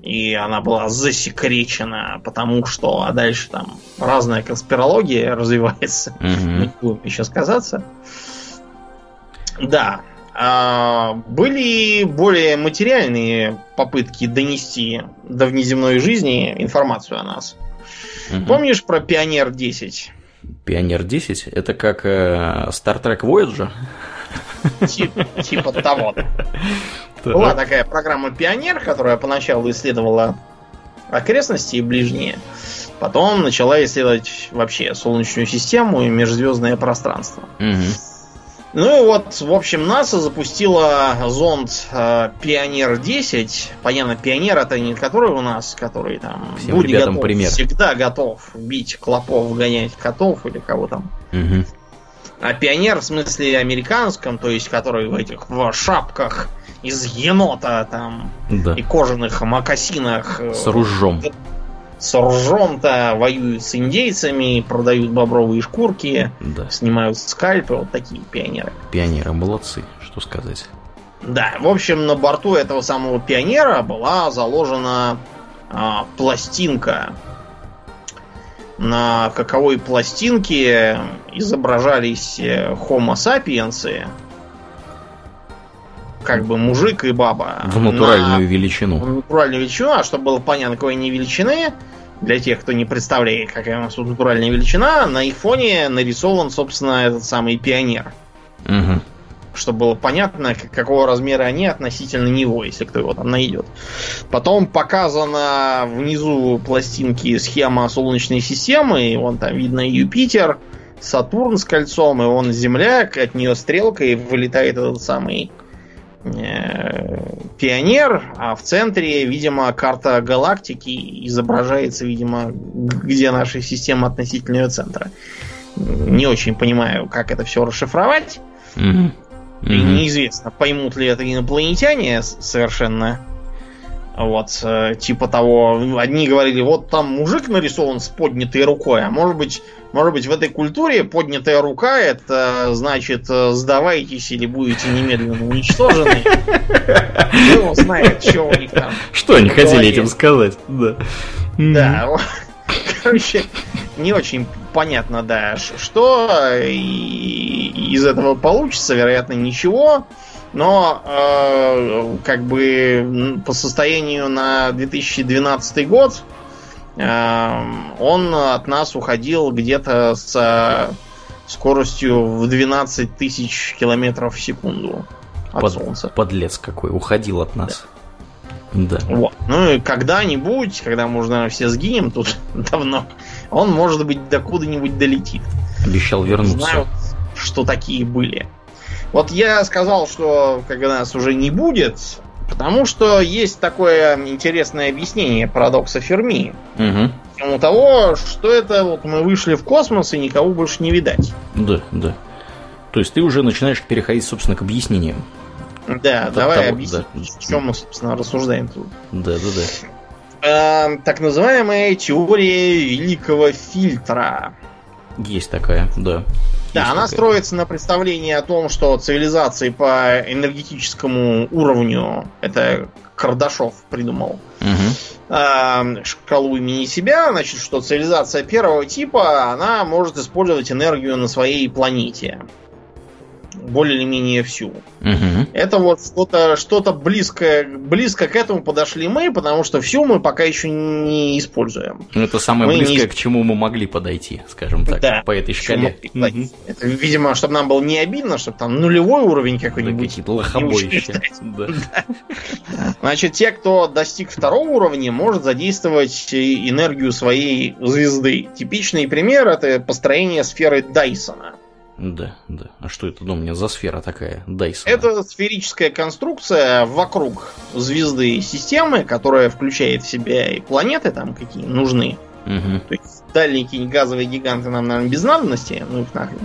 И она была засекречена, потому что... А дальше там разная конспирология развивается. Мы не будем еще сказаться. Да. Были более материальные попытки донести до внеземной жизни информацию о нас. Угу. Помнишь про Пионер-10? Пионер-10? Это как Star Trek Voyager? Типа того. Была такая программа «Пионер», которая поначалу исследовала окрестности и ближние. Потом начала исследовать вообще Солнечную систему и межзвездное пространство. Угу. Ну и вот, в общем, НАСА запустила зонд Пионер-10. Понятно, Пионер — это не который у нас, который там всем будь готов, пример. Всегда готов бить клопов, гонять котов или кого там. Угу. А Пионер в смысле американском, то есть который в этих в шапках из енота там, да, и кожаных мокасинах с ружом. С ружом-то воюют с индейцами, продают бобровые шкурки, да, снимают скальпы, вот такие пионеры. Пионеры молодцы, что сказать. Да, в общем, на борту этого самого Пионера была заложена пластинка. На каковой пластинке изображались homo-сапиенсы, как бы мужик и баба. В натуральную величину. В натуральную величину, а чтобы было понятно, какой они величины, для тех, кто не представляет, какая у нас тут натуральная величина, на их фоне нарисован, собственно, этот самый Пионер. Угу. Чтобы было понятно, какого размера они относительно него, если кто его там найдет. Потом показана внизу пластинки схема Солнечной системы, и вон там видно Юпитер, Сатурн с кольцом, и вон Земля, от нее стрелкой вылетает этот самый Пионер, а в центре, видимо, карта галактики изображается, видимо, где наша система относительно ее центра. Не очень понимаю, как это все расшифровать. Mm-hmm. И неизвестно, поймут ли это инопланетяне совершенно. Вот, типа того, одни говорили, вот там мужик нарисован с поднятой рукой, а может быть в этой культуре поднятая рука — это значит сдавайтесь или будете немедленно уничтожены. Кто знает, что у них там. Что они хотели этим сказать, да. Да, короче, не очень понятно, да, что из этого получится, вероятно, ничего. Но как бы по состоянию на 2012 год он от нас уходил где-то с скоростью в 12 тысяч километров в секунду от Солнца. Подлец какой, уходил от нас. Да. Да. Вот. Ну и когда-нибудь, когда мы уже, наверное, все сгинем тут давно, он, может быть, докуда-нибудь долетит. Обещал вернуться. Знаю, что такие были. Вот я сказал, что когда нас уже не будет, потому что есть такое интересное объяснение парадокса Ферми. Угу. У того, что это вот мы вышли в космос и никого больше не видать. Да, да. То есть ты уже начинаешь переходить, собственно, к объяснению. Да, это давай того, объясним, да, в чем мы, собственно, рассуждаем тут. Да, да, да. Так называемая теория великого фильтра. Есть такая, да. Да, есть она такая. Строится на представлении о том, что цивилизации по энергетическому уровню, это Кардашов придумал, угу, шкалу имени себя, значит, что цивилизация первого типа, она может использовать энергию на своей планете. Более или менее всю. Угу. Это вот что-то близко к этому подошли мы, потому что всю мы пока еще не используем. Это самое близкое, к чему мы могли подойти, скажем так, да, по этой шкале. Угу. Это, видимо, чтобы нам было не обидно, чтобы там нулевой уровень какой-нибудь. Да, лохобоище. Да. Значит, те, кто достиг второго уровня, может задействовать энергию своей звезды. Типичный пример — это построение сферы Дайсона. Да, да. А что это у меня за сфера такая? Дайсон. Это сферическая конструкция вокруг звезды системы, которая включает в себя и планеты там какие нужны. Угу. То есть дальние какие-нибудь газовые гиганты нам, наверное, без надобности, ну их нахрен.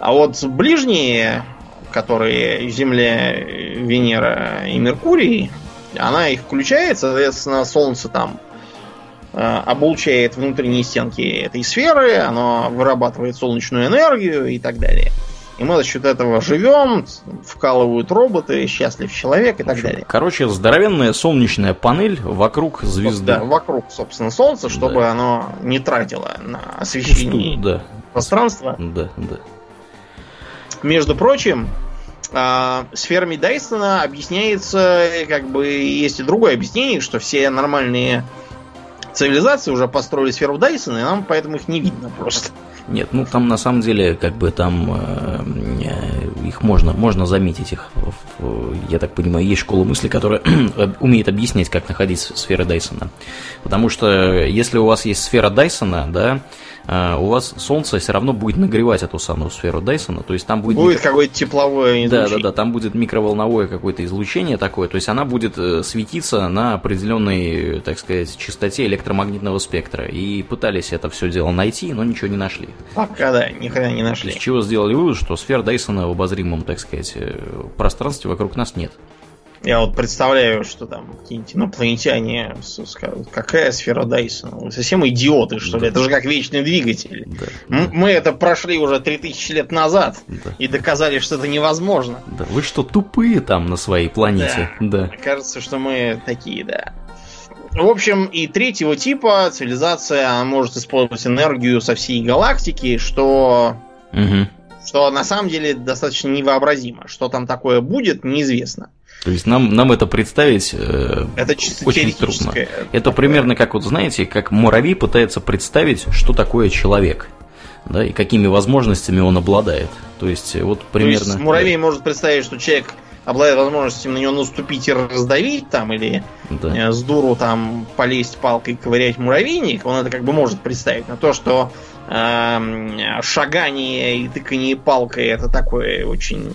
А вот ближние, которые Земля, Венера и Меркурий, она их включает, соответственно, Солнце там облучает внутренние стенки этой сферы, оно вырабатывает солнечную энергию и так далее. И мы за счет этого живем, вкалывают роботы, счастлив человек и так далее. Короче, здоровенная солнечная панель вокруг звезды. Да, вокруг, собственно, Солнца, чтобы да, оно не тратило на освещение, да, пространства. Да, да. Между прочим, С Ферми Дайсона объясняется, как бы, есть и другое объяснение, что все нормальные цивилизации уже построили сферу Дайсона, и нам поэтому их не видно просто. Нет, ну там на самом деле, как бы там их можно заметить, их, я так понимаю, есть школа мысли, которая умеет объяснять, как находить сферы Дайсона. Потому что если у вас есть сфера Дайсона, да, у вас Солнце все равно будет нагревать эту самую сферу Дайсона. То есть там будет какое-то тепловое излучение. Да, там будет микроволновое какое-то излучение такое. То есть она будет светиться на определенной, так сказать, частоте электромагнитного спектра. И пытались это все дело найти, но ничего не нашли. Пока, да, ни хрена не нашли. Из чего сделали вывод, что сфер Дайсона в обозримом, так сказать, пространстве вокруг нас нет. Я вот представляю, что там какие-нибудь инопланетяне скажут, какая сфера Дайсона? Вы совсем идиоты, что ли? Это же как вечный двигатель. Да. Мы это прошли уже 3000 лет назад и доказали, что это невозможно. Да. Вы что, тупые там на своей планете? Да. Кажется, что мы такие, да. В общем, и третьего типа цивилизация может использовать энергию со всей галактики, что... Что на самом деле достаточно невообразимо. Что там такое будет, неизвестно. То есть нам это представить это очень трудно. Это примерно как, вот знаете, как муравей пытается представить, что такое человек, да, и какими возможностями он обладает. То есть, вот примерно. То есть, муравей может представить, что человек обладает возможностью на него наступить и раздавить там, или с дуру там полезть палкой, ковырять муравейник. Он это как бы может представить. Но то, что шагание и тыкание палкой — это такое очень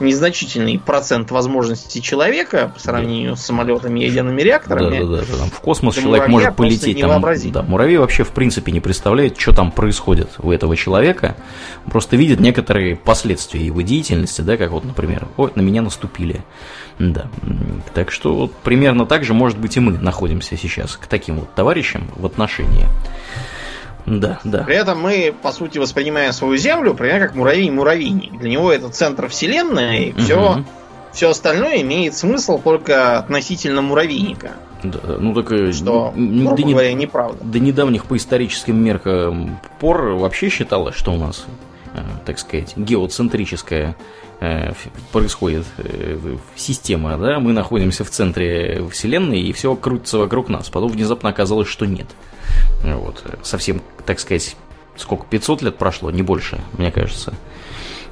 незначительный процент возможностей человека по сравнению с самолетами и ядерными реакторами. Да. Там в космос человек может полететь. Там, да, муравей вообще в принципе не представляет, что там происходит у этого человека. Он просто видит некоторые последствия его деятельности, да, как вот, например, «Ой, на меня наступили». Да. Так что вот примерно так же, может быть, и мы находимся сейчас к таким вот товарищам в отношении. Да. При этом мы, по сути, воспринимаем свою Землю примерно как муравей-муравейник. Для него это центр вселенной, и все остальное имеет смысл только относительно муравейника. Что, грубо говоря, неправда. До недавних по историческим меркам пор вообще считалось, что у нас, так сказать, геоцентрическая происходит система, да, мы находимся в центре вселенной, и все крутится вокруг нас. Потом внезапно оказалось, что нет. Вот. Совсем, так сказать, сколько, 500 лет прошло, не больше, мне кажется.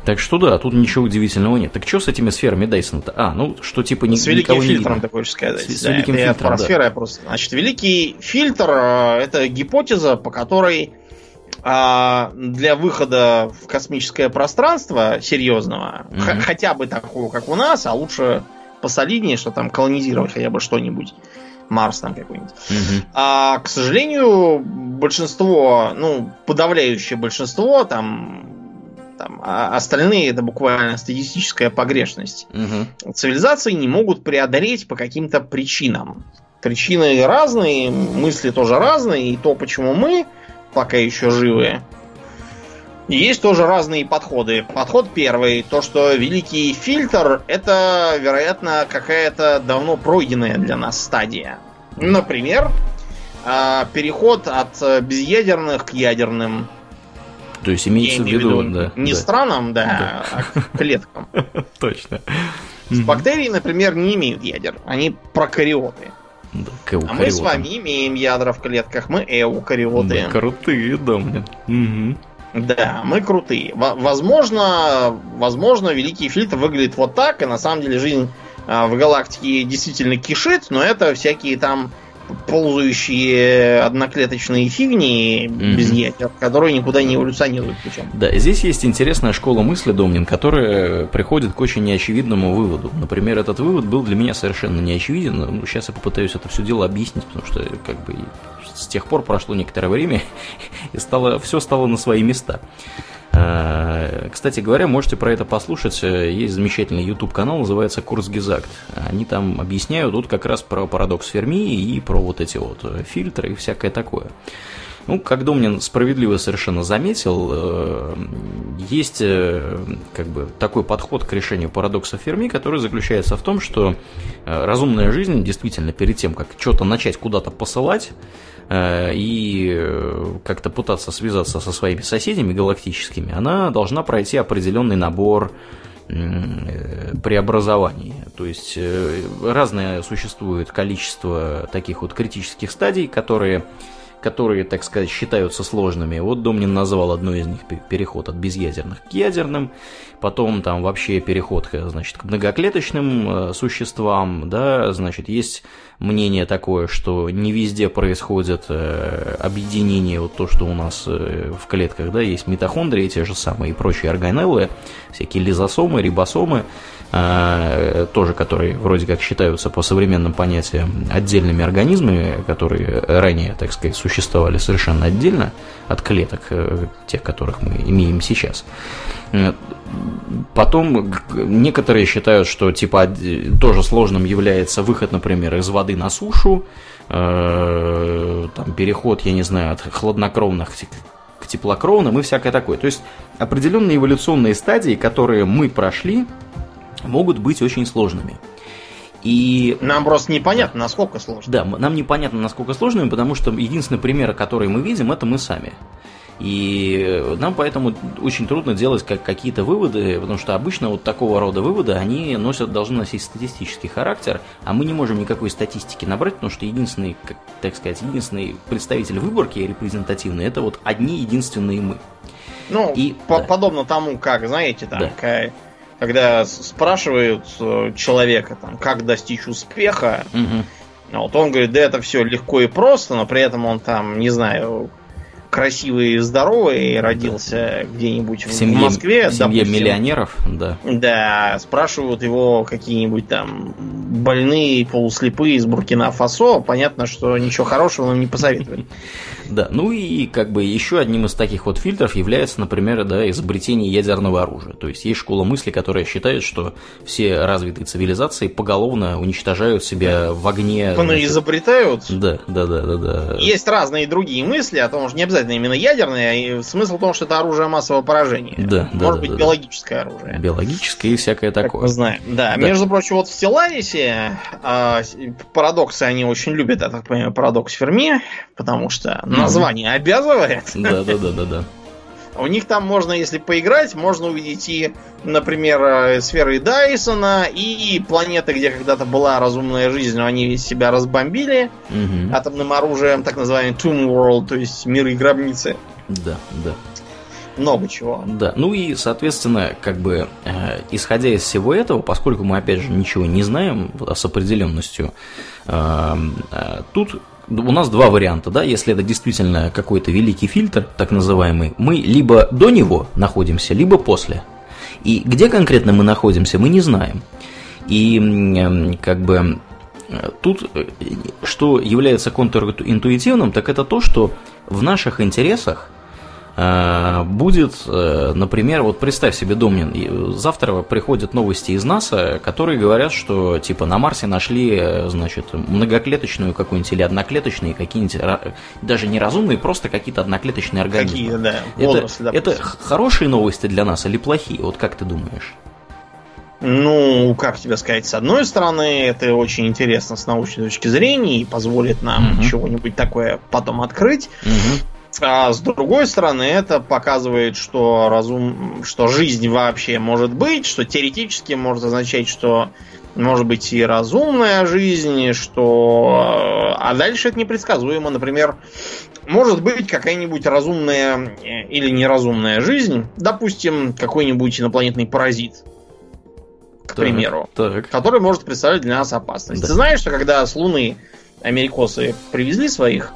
Так что да, тут ничего удивительного нет. Так что с этими сферами Дайсона-то? Что типа никого не видно. С великим фильтром, ты хочешь сказать. С великим фильтром, да. Значит, великий фильтр — это гипотеза, по которой для выхода в космическое пространство серьезного, хотя бы такого, как у нас, а лучше посолиднее, что там колонизировать хотя бы что-нибудь, Марс там какой-нибудь. А, к сожалению, большинство, подавляющее большинство, а остальные — это буквально статистическая погрешность. Цивилизации не могут преодолеть по каким-то причинам. Причины разные, мысли тоже разные, и то, почему мы пока еще живые. Есть тоже разные подходы. Подход первый. То, что великий фильтр — это, вероятно, какая-то давно пройденная для нас стадия. Например, переход от безъядерных к ядерным. То есть имеется в виду... странам, а клеткам. Точно. Бактерии, например, не имеют ядер. Они прокариоты. А мы с вами имеем ядра в клетках, мы эукариоты. Да, крутые, да, мы крутые. Возможно, великий фильтр выглядит вот так, и на самом деле жизнь в галактике действительно кишит, но это всякие там ползающие одноклеточные фигни без ядер, которые никуда не эволюционируют причем. Да, здесь есть интересная школа мысли, Домнин, которая приходит к очень неочевидному выводу. Например, этот вывод был для меня совершенно неочевиден. Сейчас я попытаюсь это все дело объяснить, потому что как бы с тех пор прошло некоторое время, и все стало на свои места. Кстати говоря, можете про это послушать. Есть замечательный YouTube-канал, называется «Курс Гизакт». Они там объясняют вот как раз про парадокс Ферми и про вот эти вот фильтры и всякое такое. Как Домнин справедливо совершенно заметил, есть как бы такой подход к решению парадокса Ферми, который заключается в том, что разумная жизнь действительно перед тем, как что-то начать куда-то посылать, и как-то пытаться связаться со своими соседями галактическими, она должна пройти определенный набор преобразований. То есть разное существует количество таких вот критических стадий, которые, так сказать, считаются сложными. Вот Домнин назвал одну из них переход от безъядерных к ядерным, потом там вообще переход, значит, к многоклеточным существам, да, значит, есть мнение такое, что не везде происходит объединение, вот то, что у нас в клетках, да, есть митохондрии, те же самые и прочие органеллы, всякие лизосомы, рибосомы, тоже, которые вроде как считаются по современным понятиям отдельными организмами, которые ранее, так сказать, существовали совершенно отдельно от клеток, тех, которых мы имеем сейчас. Потом некоторые считают, что типа тоже сложным является выход, например, из воды на сушу, там, переход, я не знаю, от хладнокровных к теплокровным и всякое такое. То есть определенные эволюционные стадии, которые мы прошли, могут быть очень сложными. И... нам просто непонятно, насколько сложно. Да, нам непонятно, насколько сложными, потому что единственный пример, который мы видим, это мы сами. И нам поэтому очень трудно делать какие-то выводы, потому что обычно вот такого рода выводы, они должны носить статистический характер, а мы не можем никакой статистики набрать, потому что единственный, так сказать, единственный представитель выборки репрезентативный, это вот одни единственные мы. Ну, и, подобно тому, как, знаете, там, да. Когда спрашивают человека, там, как достичь успеха, вот он говорит, да это все легко и просто, но при этом он там, не знаю, красивый и здоровый, родился где-нибудь в Москве. В семье миллионеров, да. Да, спрашивают его какие-нибудь там больные, полуслепые из Буркина-Фасо, понятно, что ничего хорошего нам не посоветовали. Да, ну и как бы еще одним из таких вот фильтров является, например, да, изобретение ядерного оружия. То есть есть школа мысли, которая считает, что все развитые цивилизации поголовно уничтожают себя в огне. Изобретают? Да. Есть разные другие мысли о том, что не обязательно именно ядерное, а смысл в том, что это оружие массового поражения. Да, Может быть, биологическое оружие. Биологическое и всякое такое. Мы знаем. Да. Между прочим, вот в Стелларисе парадоксы они очень любят, я так понимаю, парадокс Ферми, потому что название обязывает. Да. У них там можно, если поиграть, можно увидеть и, например, сферы Дайсона, и планеты, где когда-то была разумная жизнь, но они себя разбомбили атомным оружием, так называемый Tomb World, то есть миры и гробницы. Да. Много чего. Да, ну и, соответственно, как бы, исходя из всего этого, поскольку мы, опять же, ничего не знаем с определенностью, тут... у нас два варианта, да, если это действительно какой-то великий фильтр, так называемый, мы либо до него находимся, либо после. И где конкретно мы находимся, мы не знаем. И как бы тут, что является контринтуитивным, так это то, что в наших интересах будет, например, вот представь себе, Домнин, завтра приходят новости из НАСА, которые говорят, что типа на Марсе нашли, значит, многоклеточную какую-нибудь или одноклеточные какие-нибудь, даже неразумные, просто какие-то одноклеточные организмы. Какие, да. Волосы, это хорошие новости для нас или плохие? Вот как ты думаешь? Ну, как тебе сказать, с одной стороны, это очень интересно с научной точки зрения и позволит нам чего-нибудь такое потом открыть. А с другой стороны, это показывает, что что жизнь вообще может быть, что теоретически может означать, что может быть и разумная жизнь, что... А дальше это непредсказуемо. Например, может быть какая-нибудь разумная или неразумная жизнь, допустим, какой-нибудь инопланетный паразит, к примеру, который может представлять для нас опасность. Да. Ты знаешь, что когда с Луны америкосы привезли своих,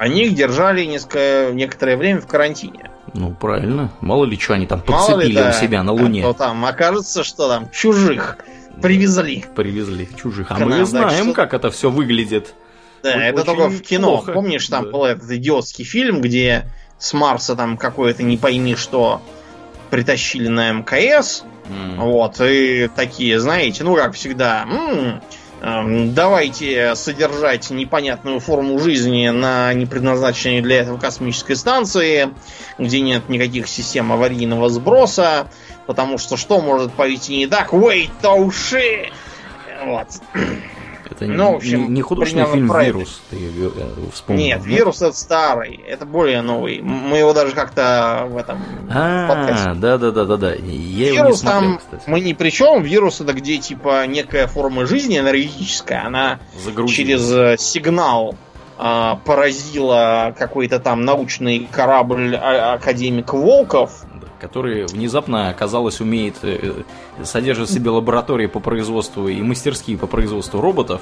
они их держали некоторое время в карантине. Ну, правильно. Мало ли, что они там подцепили у себя на Луне. А то там окажется, что там чужих привезли. Привезли чужих. А мы знаем, как это все выглядит. Да, это только в кино. Плохо. Помнишь, там был этот идиотский фильм, где с Марса там какое-то не пойми что притащили на МКС. Вот, и такие, знаете, ну, как всегда... давайте содержать непонятную форму жизни на непредназначенной для этого космической станции, где нет никаких систем аварийного сброса, потому что может пойти не так? Wait, oh shit! Вот. Это ну, в общем, не художественный фильм «Вирус», ты вспомнил. Нет, да? «Вирус» — это старый, это более новый. Мы его даже как-то в этом подкасте... Да-да-да-да-да. «Вирус» там, кстати, мы ни при чем. «Вирус» — это где, типа, некая форма жизни энергетическая, она через сигнал поразила какой-то там научный корабль академик Волков, который внезапно, оказалось, умеет, содержит в себе лаборатории по производству и мастерские по производству роботов.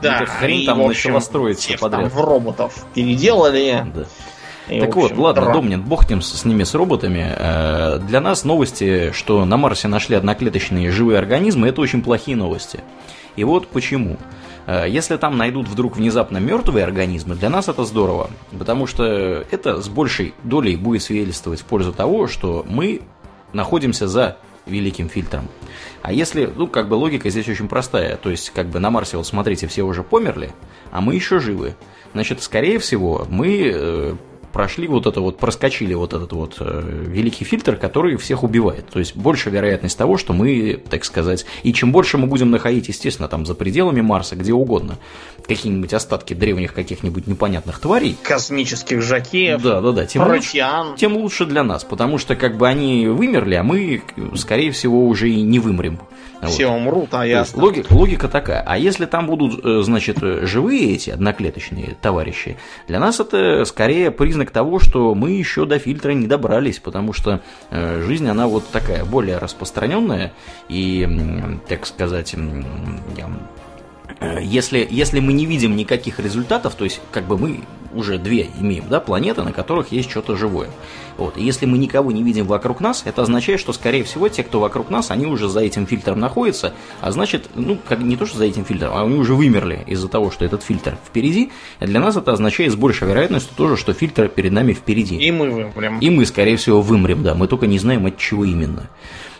Да, хрень там начала строиться подряд. В роботов переделали. Да. И, так общем, вот, ладно, Домнин, бог с ними, с роботами. Для нас новости, что на Марсе нашли одноклеточные живые организмы, это очень плохие новости. И вот почему. Если там найдут вдруг внезапно мертвые организмы, для нас это здорово, потому что это с большей долей будет свидетельствовать в пользу того, что мы находимся за великим фильтром. А если, ну, как бы логика здесь очень простая, то есть, как бы на Марсе, вот смотрите, все уже померли, а мы еще живы, значит, скорее всего, мы проскочили вот этот вот великий фильтр, который всех убивает. То есть больше вероятность того, что мы, так сказать, и чем больше мы будем находить, естественно, там за пределами Марса, где угодно, какие-нибудь остатки древних каких-нибудь непонятных тварей. Космических жакеев, протеан. Тем лучше для нас, потому что как бы они вымерли, а мы, скорее всего, уже и не вымрем. Все умрут, а я... Логика такая. А если там будут, значит, живые эти одноклеточные товарищи, для нас это скорее признак того, что мы еще до фильтра не добрались, потому что жизнь, она вот такая, более распространенная, и, так сказать, если мы не видим никаких результатов, то есть, как бы мы уже две имеем, да, планеты, на которых есть что-то живое. Вот. И если мы никого не видим вокруг нас, это означает, что, скорее всего, те, кто вокруг нас, они уже за этим фильтром находятся, а значит, ну, как, не то, что за этим фильтром, а они уже вымерли из-за того, что этот фильтр впереди. Для нас это означает с большей вероятностью тоже, что фильтр перед нами впереди. И мы вымрем. И мы, скорее всего, вымрем, да, мы только не знаем, от чего именно.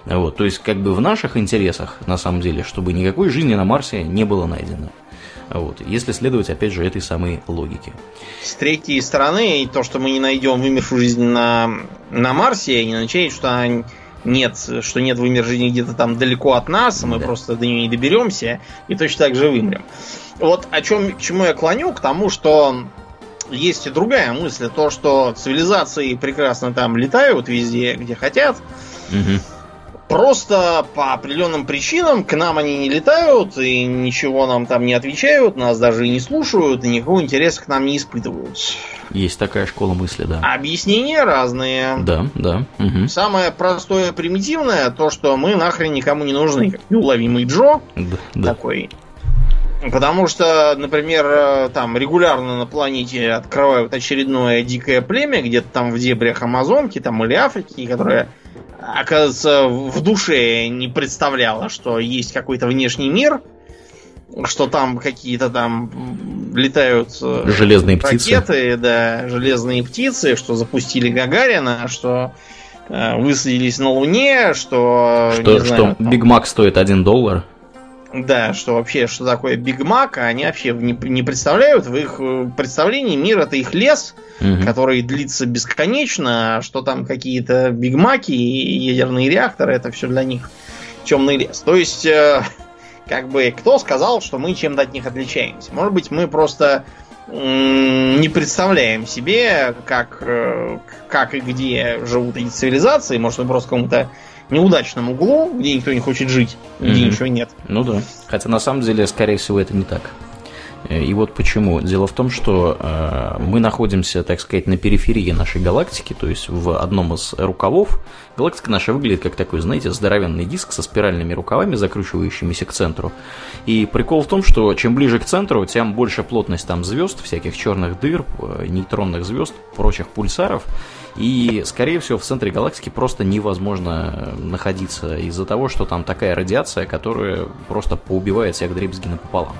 Вот. То есть, как бы в наших интересах, на самом деле, чтобы никакой жизни на Марсе не было найдено. Вот. Если следовать, опять же, этой самой логике. С третьей стороны, то, что мы не найдем вымершую жизнь на Марсе, не означает, что нет вымершей жизни где-то там далеко от нас, мы просто до нее не доберемся и точно так же вымрем. Вот к чему я клоню, к тому, что есть и другая мысль, то, что цивилизации прекрасно там летают везде, где хотят. Угу. Просто по определенным причинам к нам они не летают и ничего нам там не отвечают, нас даже и не слушают, и никакого интереса к нам не испытывают. Есть такая школа мысли, да. Объяснения разные. Да. Угу. Самое простое, примитивное, то, что мы нахрен никому не нужны, как неуловимый Джо, такой. Потому что, например, там регулярно на планете открывают очередное дикое племя, где-то там в дебрях Амазонки там, или Африки, которое, оказывается, в душе не представляло, что есть какой-то внешний мир, что там какие-то там летают железные ракеты, птицы. Да, железные птицы, что запустили Гагарина, что высадились на Луне, что Биг Мак стоит $1. Да, что вообще, что такое Биг Мак, они вообще не представляют. В их представлении мир — это их лес, который длится бесконечно, что там какие-то Биг Маки и ядерные реакторы — это все для них темный лес. То есть, как бы, кто сказал, что мы чем-то от них отличаемся? Может быть, мы просто не представляем себе, как и где живут эти цивилизации. Может, мы просто кому-то неудачном углу, где никто не хочет жить, где ничего нет. Ну да. Хотя на самом деле, скорее всего, это не так. И вот почему. Дело в том, что мы находимся, так сказать, на периферии нашей галактики, то есть в одном из рукавов. Галактика наша выглядит как такой, знаете, здоровенный диск со спиральными рукавами, закручивающимися к центру. И прикол в том, что чем ближе к центру, тем больше плотность там звезд, всяких черных дыр, нейтронных звезд, прочих пульсаров. И, скорее всего, в центре галактики просто невозможно находиться из-за того, что там такая радиация, которая просто поубивает всех вдребезги напополам.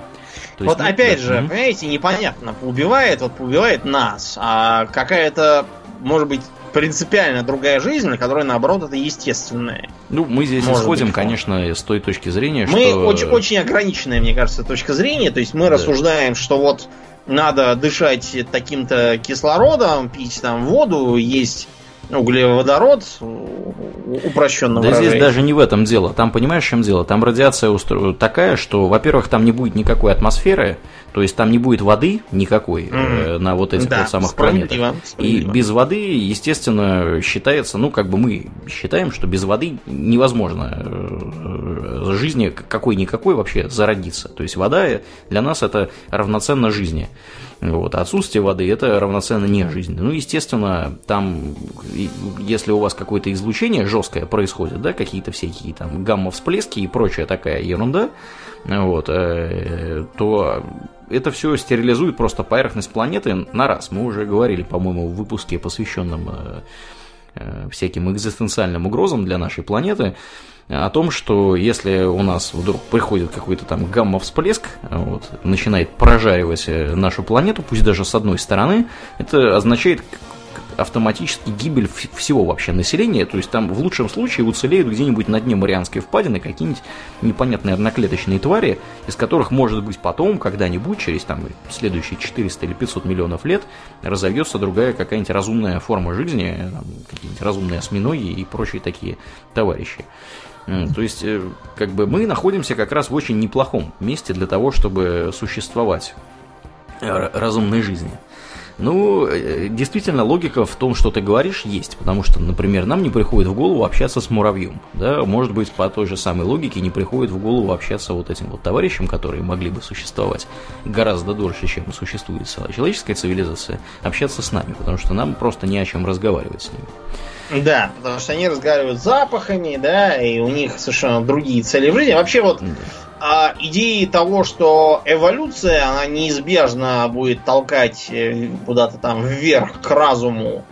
Вот опять же, понимаете, непонятно, поубивает нас, а какая-то, может быть, принципиально другая жизнь, на которой, наоборот, это естественное. Ну, мы здесь исходим, конечно, с той точки зрения, что... Мы очень ограниченная, мне кажется, точка зрения, то есть мы рассуждаем, что вот надо дышать таким-то кислородом, пить там воду, есть углеводород, упрощенно выражаясь. Да здесь даже не в этом дело. Там, понимаешь, в чем дело? Там радиация такая, что, во-первых, там не будет никакой атмосферы, то есть там не будет воды никакой на вот этих вот самых планетах. Справедливо. И без воды, естественно, считается, ну, как бы мы считаем, что без воды невозможно жизни какой-никакой вообще зародиться. То есть вода для нас это равноценно жизни. Вот. Отсутствие воды – это равноценно не жизнь. Ну, естественно, там, если у вас какое-то излучение жесткое происходит, да, какие-то всякие там гамма-всплески и прочая такая ерунда, вот, то это все стерилизует просто поверхность планеты на раз. Мы уже говорили, по-моему, в выпуске, посвященном всяким экзистенциальным угрозам для нашей планеты, о том, что если у нас вдруг приходит какой-то там гамма-всплеск, вот, начинает прожаривать нашу планету, пусть даже с одной стороны, это означает автоматически гибель всего вообще населения, то есть там в лучшем случае уцелеют где-нибудь на дне Марианской впадины какие-нибудь непонятные одноклеточные твари, из которых, может быть, потом, когда-нибудь, через там следующие 400 или 500 миллионов лет, разовьется другая какая-нибудь разумная форма жизни, там, какие-нибудь разумные осьминоги и прочие такие товарищи. То есть, как бы мы находимся как раз в очень неплохом месте для того, чтобы существовать разумной жизни. Ну, действительно, логика в том, что ты говоришь, есть, потому что, например, нам не приходит в голову общаться с муравьем, да, может быть, по той же самой логике не приходит в голову общаться вот этим вот товарищам, которые могли бы существовать гораздо дольше, чем существует человеческая цивилизация, общаться с нами, потому что нам просто не о чем разговаривать с ними. Да, потому что они разговаривают с запахами, да, и у них совершенно другие цели в жизни. Вообще вот идеи того, что эволюция, она неизбежно будет толкать куда-то там вверх к разуму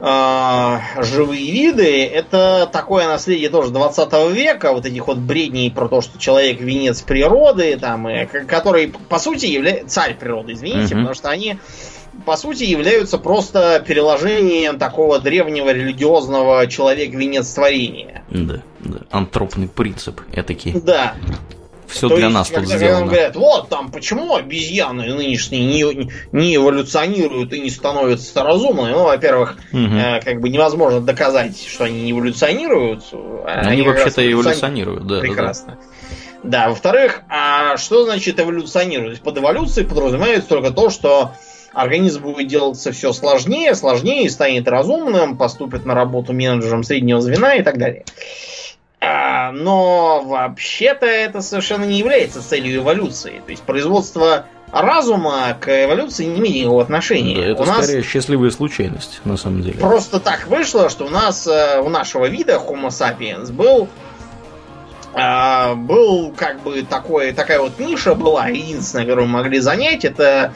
живые виды, это такое наследие тоже 20 века, вот этих вот бредней про то, что человек венец природы, там, который по сути является... Царь природы, извините, потому что они... по сути, являются просто переложением такого древнего религиозного человек-венец творения. Да, да, антропный принцип этакий. Да. Все то для есть, нас тут сделано. Говорят, вот там почему обезьяны нынешние не эволюционируют и не становятся разумными. Ну, во-первых, как бы невозможно доказать, что они не эволюционируют. Они вообще-то эволюционируют, да. Прекрасно. Да, да. Во-вторых, а что значит эволюционируют? Под эволюцией подразумевается только то, что организм будет делаться все сложнее, сложнее, станет разумным, поступит на работу менеджером среднего звена и так далее. Но вообще-то это совершенно не является целью эволюции. То есть производство разума к эволюции не имеет никакого отношения. Да, это у скорее нас счастливая случайность, на самом деле. Просто так вышло, что у нашего вида Homo sapiens был как бы такая вот ниша была, единственная, которую мы могли занять, это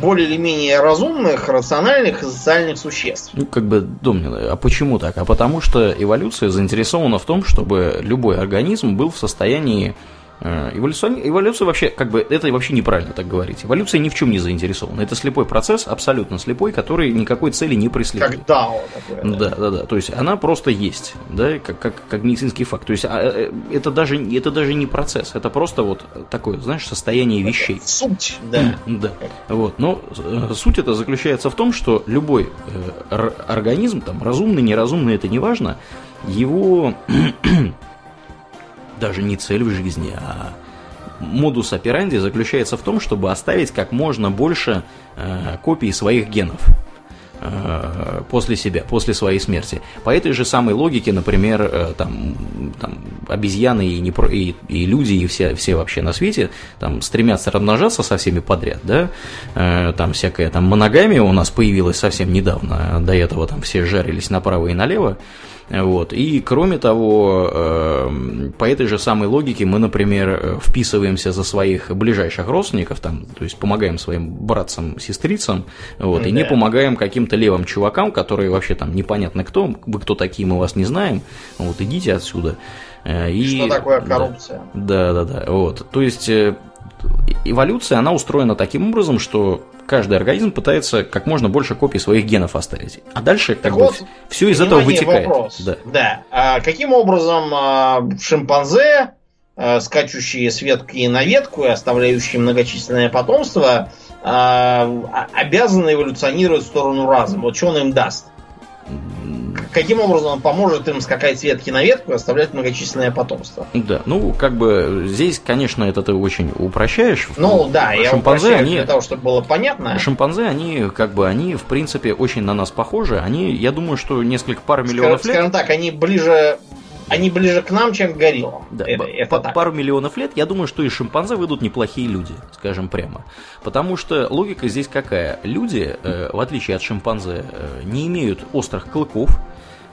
более или менее разумных, рациональных и социальных существ. Ну, как бы, думаю, а почему так? А потому что эволюция заинтересована в том, чтобы любой организм был в состоянии... Эволюция вообще, как бы, это вообще неправильно так говорить. Эволюция ни в чем не заинтересована. Это слепой процесс, абсолютно слепой, который никакой цели не преследует. Как дао такое. Да, да, да. То есть она просто есть, да, как медицинский факт. То есть это даже не процесс, это просто вот такое, знаешь, состояние вещей. Это суть, да. Да. Вот. Но суть это заключается в том, что любой организм, там, разумный, неразумный, это не важно, его... Даже не цель в жизни, а модус операнди заключается в том, чтобы оставить как можно больше копий своих генов после себя, после своей смерти. По этой же самой логике, например, там обезьяны и люди, и все вообще на свете там стремятся размножаться со всеми подряд, да, там всякая там моногамия у нас появилась совсем недавно, до этого там все жарились направо и налево. Вот. И кроме того, по этой же самой логике мы, например, вписываемся за своих ближайших родственников, там, то есть помогаем своим братцам, сестрицам, вот, и не помогаем каким-то левым чувакам, которые вообще там непонятно кто, вы кто такие, мы вас не знаем, вот, идите отсюда. И... Что такое коррупция? Да, да, да, да. Вот. То есть эволюция, она устроена таким образом, что каждый организм пытается как можно больше копий своих генов оставить. А дальше как вот, бы все из этого вытекает. Вопрос. Да. Да. А каким образом шимпанзе, скачущие с ветки на ветку и оставляющие многочисленное потомство, обязаны эволюционировать в сторону разума? Вот что он им даст? каким образом он поможет им скакать с ветки на ветку и оставлять многочисленное потомство. Да, ну, как бы здесь, конечно, это ты очень упрощаешь. Ну, да, я упрощаю для того, чтобы было понятно. Шимпанзе, они, как бы, они, в принципе, очень на нас похожи. Они, я думаю, что несколько пар миллионов лет... Скажем так, они ближе к нам, чем к гориллам. Да, пару миллионов лет, я думаю, что из шимпанзе выйдут неплохие люди, скажем прямо. Потому что логика здесь какая? Люди, в отличие от шимпанзе, не имеют острых клыков.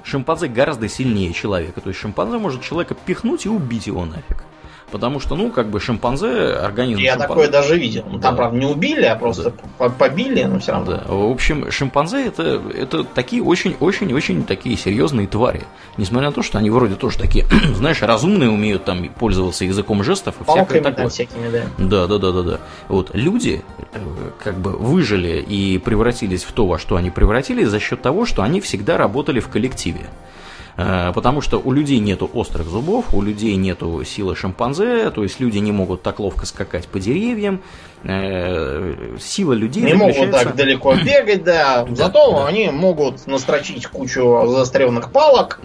Шимпанзе гораздо сильнее человека. То есть шимпанзе может человека пихнуть и убить его нафиг. Потому что, ну, как бы шимпанзе, организм я шимпанзе... такое даже видел. Ну, там, да. Правда, не убили, а просто да. побили, но все равно. Да. В общем, шимпанзе это такие очень-очень-очень такие серьезные твари. Несмотря на то, что они вроде тоже такие, знаешь, разумные, умеют там пользоваться языком жестов и всякое такое. Всякими, да. Да. Вот люди как бы выжили и превратились в то, во что они превратились, за счет того, что они всегда работали в коллективе. Потому что у людей нету острых зубов, у людей нету силы шимпанзе, то есть люди не могут так ловко скакать по деревьям, сила людей не заключается... могут так далеко бегать, да, зато они могут настрочить кучу заостренных палок,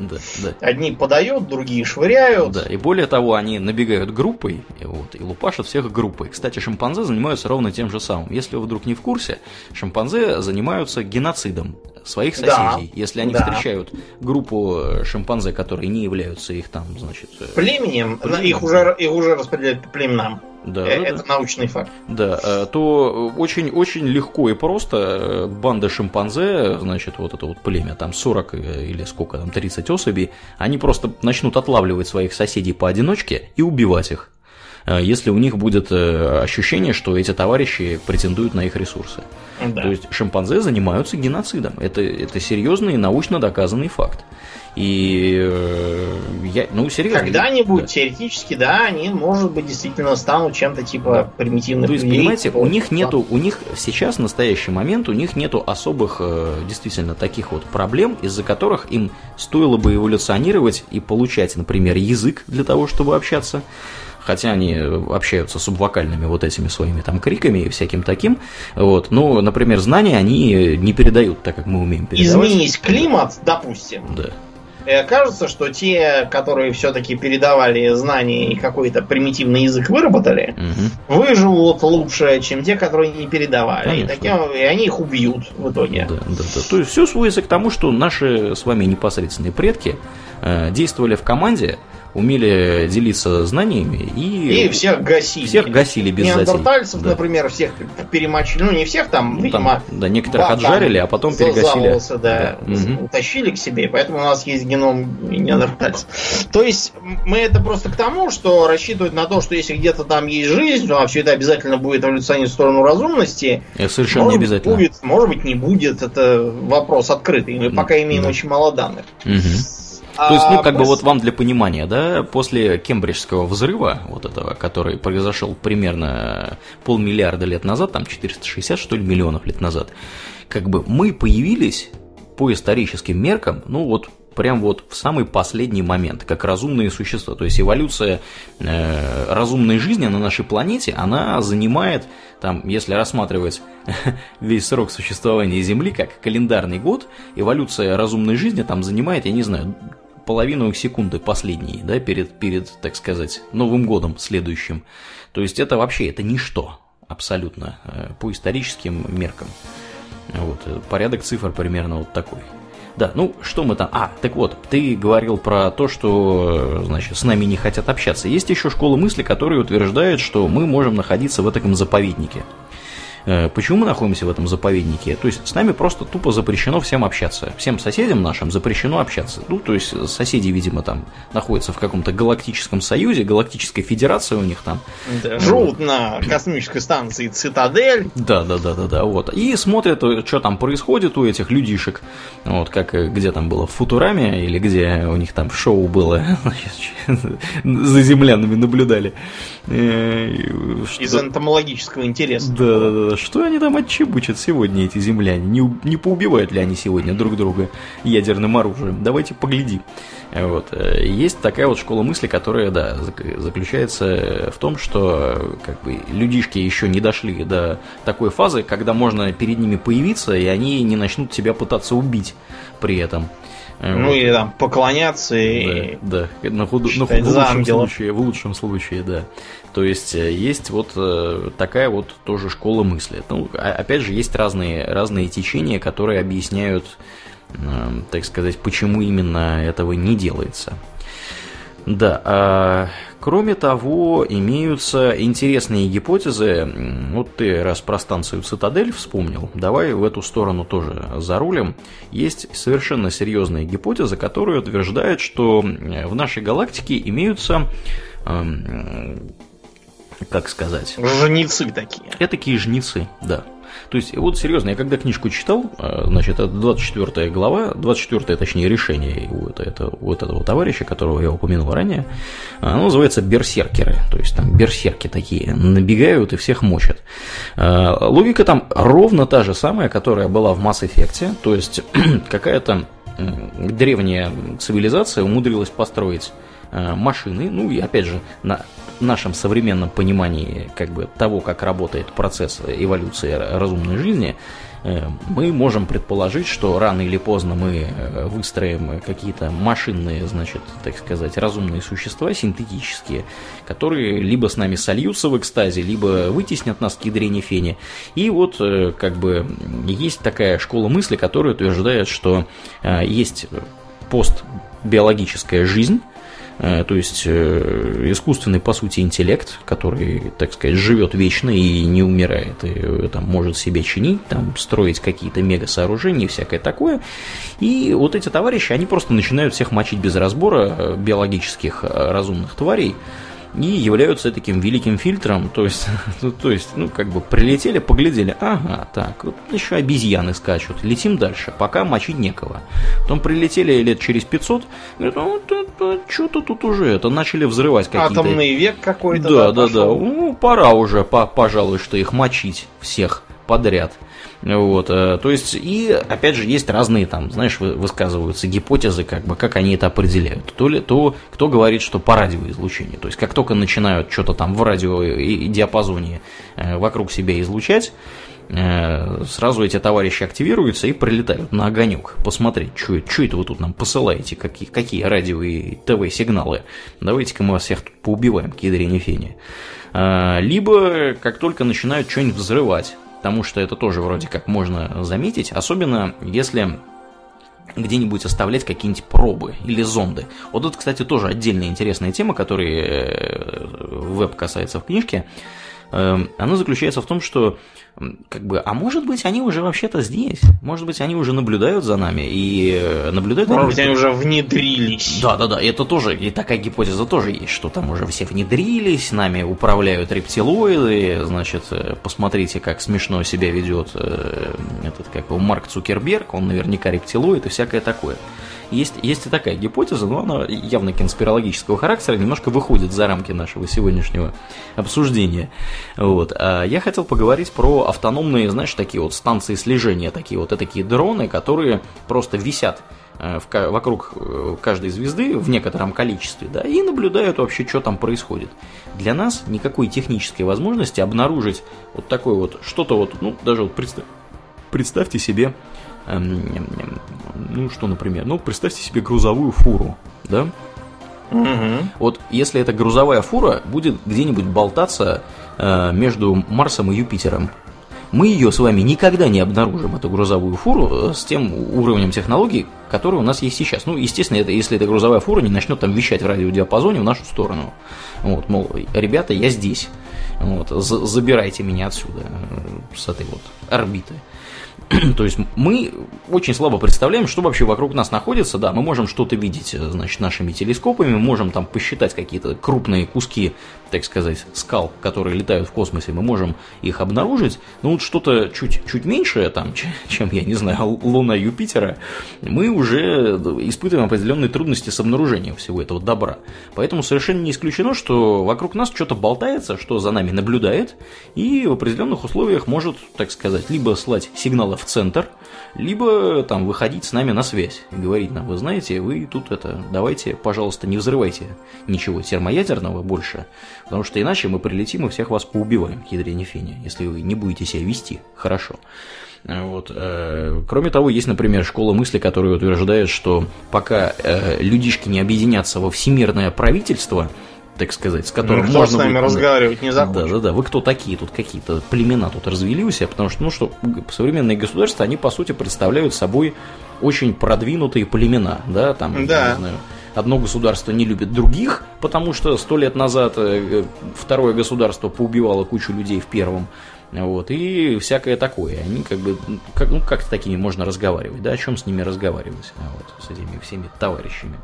одни подают, другие швыряют. Да, и более того, они набегают группой и лупашат всех группой. Кстати, шимпанзе занимаются ровно тем же самым. Если вы вдруг не в курсе, шимпанзе занимаются геноцидом своих соседей. Да, если они встречают группу шимпанзе, которые не являются их там, значит... Племенем. Их уже распределяют по племенам. Да, это научный факт. Да, то очень-очень легко и просто банда шимпанзе, значит, вот это вот племя, там 40 или сколько, там 30 особей, они просто начнут отлавливать своих соседей поодиночке и убивать их, если у них будет ощущение, что эти товарищи претендуют на их ресурсы. Да. То есть шимпанзе занимаются геноцидом. Это серьезный научно доказанный факт. И серьезно. Когда-нибудь, теоретически, они, может быть, действительно станут чем-то типа примитивных. То есть, понимаете, у них сейчас, в настоящий момент, у них нету особых действительно таких вот проблем, из-за которых им стоило бы эволюционировать и получать, например, язык для того, чтобы общаться. Хотя они общаются субвокальными вот этими своими там криками и всяким таким. Вот. Но, например, знания они не передают, так как мы умеем передавать. Изменить климат, допустим. Да. И окажется, что те, которые все-таки передавали знания и какой-то примитивный язык выработали, выживут лучше, чем те, которые не передавали. И они их убьют в итоге. Да. То есть все сводится к тому, что наши с вами непосредственные предки действовали в команде, умели делиться знаниями и всех гасили. Всех гасили без затей. Неандертальцев, например, всех перемочили. Ну, не всех там, видимо... Да, некоторых отжарили, а потом перегасили. Утащили к себе, поэтому у нас есть геном неандертальцев. То есть, мы это просто к тому, что рассчитывают на то, что если где-то там есть жизнь, то все это обязательно будет эволюционировать в сторону разумности. Это совершенно не обязательно. Будет, может быть, не будет. Это вопрос открытый. Мы пока имеем очень мало данных. То есть, вот вам для понимания, да, после Кембриджского взрыва, вот этого, который произошел примерно 500 миллиарда лет назад, там 460, что ли, миллионов лет назад, как бы мы появились по историческим меркам, прям в самый последний момент, как разумные существа. То есть эволюция разумной жизни на нашей планете, она занимает, там, если рассматривать весь срок существования Земли как календарный год, эволюция разумной жизни там занимает, я не знаю, половину секунды последней, да, перед, так сказать, Новым годом следующим. То есть это вообще, это ничто абсолютно по историческим меркам. Вот, порядок цифр примерно вот такой. Да, что мы там... ты говорил про то, что, значит, с нами не хотят общаться. Есть еще школа мысли, которая утверждает, что мы можем находиться в этом заповеднике. Почему мы находимся в этом заповеднике? То есть, с нами просто тупо запрещено всем общаться. Всем соседям нашим запрещено общаться. То есть, соседи, видимо, там находятся в каком-то галактическом союзе, галактической федерации у них там. Да, живут на космической станции Цитадель. Да. И смотрят, что там происходит у этих людишек. Вот, как где там было в Футураме, или где у них там шоу было, за землянами наблюдали. Из энтомологического интереса. Да. Что они там отчебучат сегодня, эти земляне? Не поубивают ли они сегодня друг друга ядерным оружием? Давайте поглядим. Вот. Есть такая вот школа мысли, которая, да, заключается в том, что как бы людишки еще не дошли до такой фазы, когда можно перед ними появиться, и они не начнут тебя пытаться убить при этом. Ну, или там поклоняться и... Да, да. В лучшем случае, да. То есть, есть вот такая вот тоже школа мысли. Ну, опять же, есть разные течения, которые объясняют, так сказать, почему именно этого не делается. Да, кроме того, имеются интересные гипотезы. Вот ты раз про станцию «Цитадель» вспомнил, давай в эту сторону тоже зарулим. Есть совершенно серьезная гипотеза, которая утверждает, что в нашей галактике имеются, как сказать... Жнецы такие. Этакие жнецы, да. То есть, вот серьезно, я когда книжку читал, значит, это 24 глава, 24-е, точнее, решение у этого товарища, которого я упомянул ранее, оно называется «Берсеркеры». То есть, там берсерки такие набегают и всех мочат. Логика там ровно та же самая, которая была в «Масс-эффекте». То есть, какая-то древняя цивилизация умудрилась построить машины, ну и опять же, на нашем современном понимании как бы того, как работает процесс эволюции разумной жизни, мы можем предположить, что рано или поздно мы выстроим какие-то машинные, значит, так сказать, разумные существа, синтетические, которые либо с нами сольются в экстазе, либо вытеснят нас к ядрене фене. И вот, как бы, есть такая школа мысли, которая утверждает, что есть постбиологическая жизнь, то есть искусственный, по сути, интеллект, который, так сказать, живет вечно и не умирает, и там может себя чинить, там, строить какие-то мега-сооружения и всякое такое. И вот эти товарищи, они просто начинают всех мочить без разбора, биологических разумных тварей, и являются таким великим фильтром, то есть, ну, как бы прилетели, поглядели, ага, так, вот еще обезьяны скачут, летим дальше, пока мочить некого. Потом прилетели лет через 500, говорят, что-то тут уже, это начали взрывать какие-то... Атомный век какой-то. Да, ну, пора уже, пожалуй, что их мочить всех подряд. Вот, то есть, и опять же, есть разные там, знаешь, высказываются гипотезы, как бы, как они это определяют. То кто говорит, что по радиоизлучению, то есть, как только начинают что-то там в радио и диапазоне вокруг себя излучать, сразу эти товарищи активируются и прилетают на огонек посмотреть, что это вы тут нам посылаете, какие радио и ТВ-сигналы. Давайте-ка мы вас всех тут поубиваем, к ядрене фене. Либо, как только начинают что-нибудь взрывать, потому что это тоже вроде как можно заметить, особенно если где-нибудь оставлять какие-нибудь пробы или зонды. Вот это, кстати, тоже отдельная интересная тема, которой Вебб касается в книжке. Она заключается в том, что, как бы, а может быть, они уже вообще-то здесь, может быть, они уже наблюдают за нами и наблюдают... Может быть, они уже внедрились. Да, это тоже, и такая гипотеза тоже есть, что там уже все внедрились, нами управляют рептилоиды, значит, посмотрите, как смешно себя ведет этот, как его, Марк Цукерберг, он наверняка рептилоид и всякое такое. Есть и такая гипотеза, но она явно конспирологического характера, немножко выходит за рамки нашего сегодняшнего обсуждения. Вот. А я хотел поговорить про автономные, знаешь, такие вот станции слежения, такие вот такие дроны, которые просто висят вокруг каждой звезды в некотором количестве, да, и наблюдают вообще, что там происходит. Для нас никакой технической возможности обнаружить вот такое вот что-то вот, ну, даже вот представьте себе, ну, что, например, ну, представьте себе грузовую фуру, да? Угу. Вот если эта грузовая фура будет где-нибудь болтаться между Марсом и Юпитером, мы ее с вами никогда не обнаружим, эту грузовую фуру, с тем уровнем технологий, который у нас есть сейчас. Ну, естественно, это, если эта грузовая фура не начнет там вещать в радиодиапазоне в нашу сторону. Вот, мол, ребята, я здесь. Вот, забирайте меня отсюда, с этой вот орбиты. То есть мы очень слабо представляем, что вообще вокруг нас находится. Да, мы можем что-то видеть, значит, нашими телескопами, мы можем там посчитать какие-то крупные куски, так сказать, скал, которые летают в космосе, мы можем их обнаружить. Но вот что-то чуть меньшее, там, чем, я не знаю, Луна Юпитера, мы уже испытываем определенные трудности с обнаружением всего этого добра. Поэтому совершенно не исключено, что вокруг нас что-то болтается, что за нами наблюдает, и в определенных условиях может, так сказать, либо слать сигналы в центр, либо там выходить с нами на связь и говорить нам: вы знаете, вы тут это, давайте, пожалуйста, не взрывайте ничего термоядерного больше, потому что иначе мы прилетим и всех вас поубиваем, к ядрени фене, если вы не будете себя вести хорошо. Вот. Кроме того, есть, например, школа мысли, которая утверждает, что пока людишки не объединятся во всемирное правительство, так сказать, с которым можно с нами будет разговаривать не захочет. Да, вы кто такие? Тут какие-то племена тут развели у себя, потому что, ну, что современные государства, они, по сути, представляют собой очень продвинутые племена, да, там, да. Я не знаю, одно государство не любит других, потому что 100 лет назад второе государство поубивало кучу людей в первом, вот, и всякое такое. Они как бы, как, ну, как с такими можно разговаривать, да, о чем с ними разговаривать, вот, с этими всеми товарищами.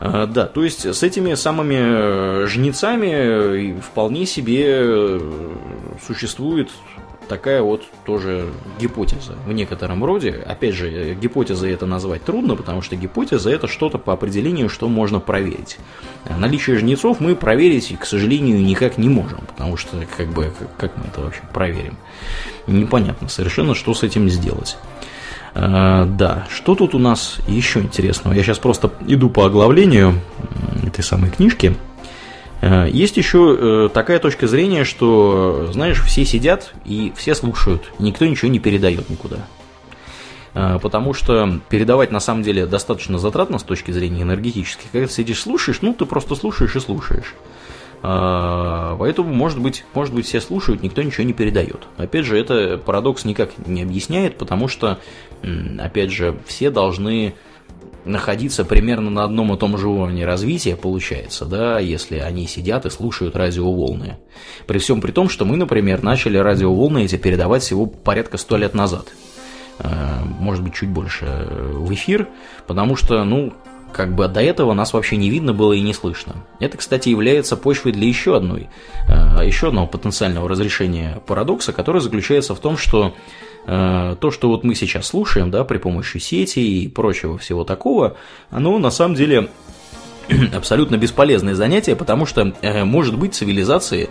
Да, то есть с этими самыми жнецами вполне себе существует такая вот тоже гипотеза в некотором роде. Опять же, гипотезой это назвать трудно, потому что гипотеза – это что-то по определению, что можно проверить. Наличие жнецов мы проверить, к сожалению, никак не можем, потому что как бы, как мы это вообще проверим? Непонятно совершенно, что с этим сделать. Да, что тут у нас еще интересного? Я сейчас просто иду по оглавлению этой самой книжки. Есть еще такая точка зрения, что, знаешь, все сидят и все слушают, и никто ничего не передает никуда. Потому что передавать на самом деле достаточно затратно с точки зрения энергетической. Когда ты сидишь, слушаешь, ну ты просто слушаешь и слушаешь. Поэтому, может быть, все слушают, никто ничего не передает. Опять же, это парадокс никак не объясняет, потому что, опять же, все должны находиться примерно на одном и том же уровне развития, получается, да, если они сидят и слушают радиоволны. При всем при том, что мы, например, начали радиоволны эти передавать всего порядка 100 лет назад, может быть, чуть больше, в эфир, потому что, ну, как бы до этого нас вообще не видно было и не слышно. Это, кстати, является почвой для еще одного потенциального разрешения парадокса, который заключается в том, что то, что вот мы сейчас слушаем, да, при помощи сети и прочего всего такого, оно на самом деле абсолютно бесполезное занятие, потому что, может быть, цивилизации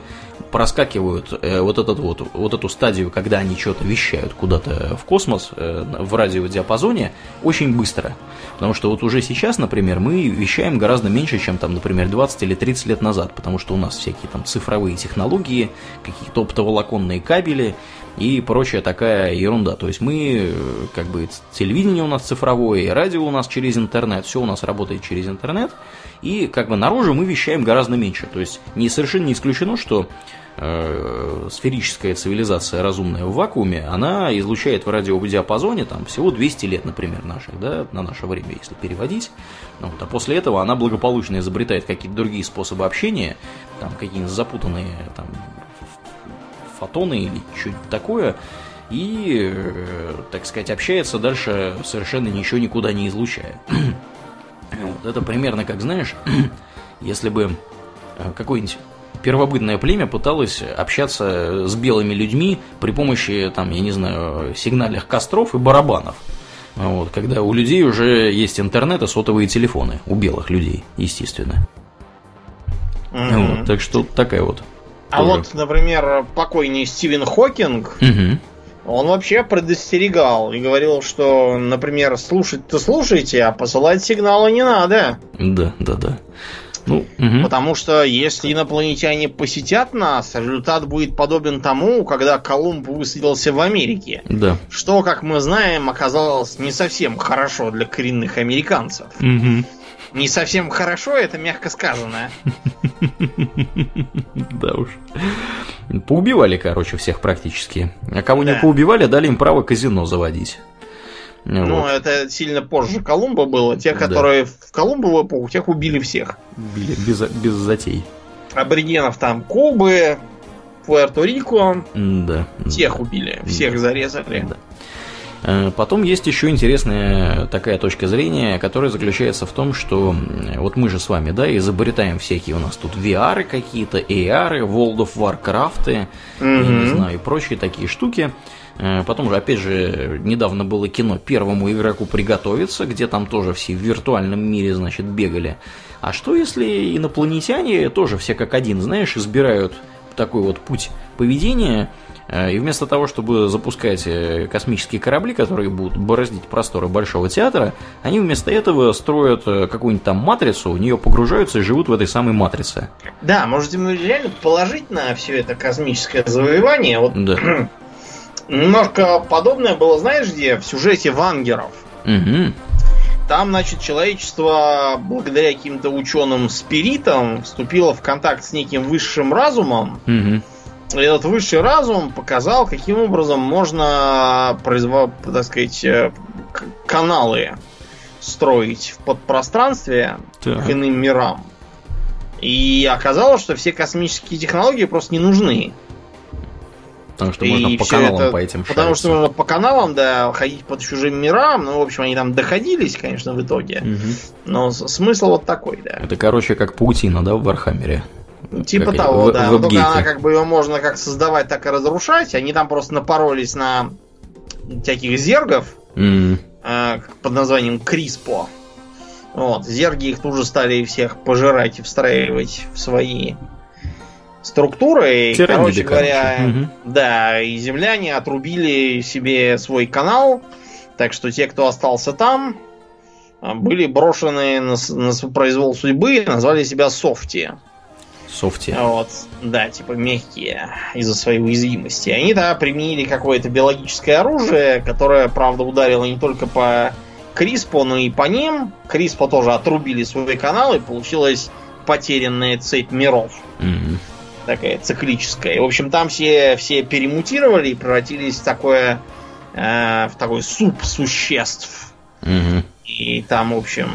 проскакивают вот эту стадию, когда они что-то вещают куда-то в космос, в радиодиапазоне, очень быстро. Потому что вот уже сейчас, например, мы вещаем гораздо меньше, чем, там, например, 20 или 30 лет назад, потому что у нас всякие там цифровые технологии, какие-то оптоволоконные кабели и прочая такая ерунда. То есть мы, как бы, телевидение у нас цифровое, и радио у нас через интернет, все у нас работает через интернет, и как бы наружу мы вещаем гораздо меньше. То есть совершенно не исключено, что сферическая цивилизация разумная в вакууме, она излучает в радиодиапазоне там всего 200 лет, например, наших, да, на наше время, если переводить. Вот, а после этого она благополучно изобретает какие-то другие способы общения, там какие-нибудь запутанные там фотоны или что-нибудь такое, и, так сказать, общается дальше, совершенно ничего никуда не излучая. Вот, это примерно как, знаешь, если бы какой-нибудь первобытное племя пыталось общаться с белыми людьми при помощи, там, я не знаю, сигнальных костров и барабанов. Вот, когда у людей уже есть интернет и сотовые телефоны, у белых людей, естественно. Mm-hmm. Вот, так что такая вот. А тоже. Вот, например, покойный Стивен Хокинг, mm-hmm. он вообще предостерегал и говорил, что, например, слушать-то слушайте, а посылать сигналы не надо. Да. Ну, угу. Потому что если инопланетяне посетят нас, результат будет подобен тому, когда Колумб высадился в Америке. Да. Что, как мы знаем, оказалось не совсем хорошо для коренных американцев. Угу. Не совсем хорошо, это мягко сказано. Да уж. Поубивали, короче, всех практически. А кого не поубивали, дали им право казино заводить. Ну, вот. Это сильно позже Колумба было. Те, которые в Колумбову эпоху, тех убили всех. Убили без затей. Аборигенов там Кубы, Пуэрто-Рико. Да. Всех убили, всех зарезали. Да. Потом есть еще интересная такая точка зрения, которая заключается в том, что вот мы же с вами, да, изобретаем всякие у нас тут VR какие-то, AR, World of Warcraft, я не знаю, и прочие такие штуки. Потом же, опять же, недавно было кино «Первому игроку приготовиться», где там тоже все в виртуальном мире, значит, бегали. А что, если инопланетяне тоже все как один, знаешь, избирают такой вот путь поведения, И вместо того, чтобы запускать космические корабли, которые будут бороздить просторы Большого театра, они вместо этого строят какую-нибудь там матрицу, в нее погружаются и живут в этой самой матрице. Да, можете реально положить на все это космическое завоевание. Вот да. Немножко подобное было, знаешь, где? В сюжете «Вангеров». Угу. Там, значит, человечество благодаря каким-то ученым спиритам вступило в контакт с неким высшим разумом. Угу. И этот высший разум показал, каким образом можно так сказать, каналы строить в подпространстве к иным мирам. И оказалось, что все космические технологии просто не нужны. Потому что можно по каналам по этим шариться. Потому что можно по каналам, да, ходить под чужим мирам. Ну, в общем, они там доходились, конечно, в итоге. Угу. Но смысл вот такой, да. Это, короче, как паутина, да, в Вархаммере? Типа как того, да. Но только она, как бы, ее можно как создавать, так и разрушать. Они там просто напоролись на всяких зергов под названием Криспо. Вот. Зерги их тут же стали всех пожирать и встраивать в свои структуры. И, короче говоря, да, и земляне отрубили себе свой канал. Так что те, кто остался там, были брошены на произвол судьбы и назвали себя Софти. Софти. Вот, да, типа мягкие из-за своей уязвимости. Они тогда применили какое-то биологическое оружие, которое, правда, ударило не только по Криспо, но и по ним. Криспо тоже отрубили свой канал, и получилась потерянная цепь миров. Mm-hmm. Такая циклическая. И, в общем, там все перемутировали и превратились в такой суп существ. Mm-hmm. И там, в общем,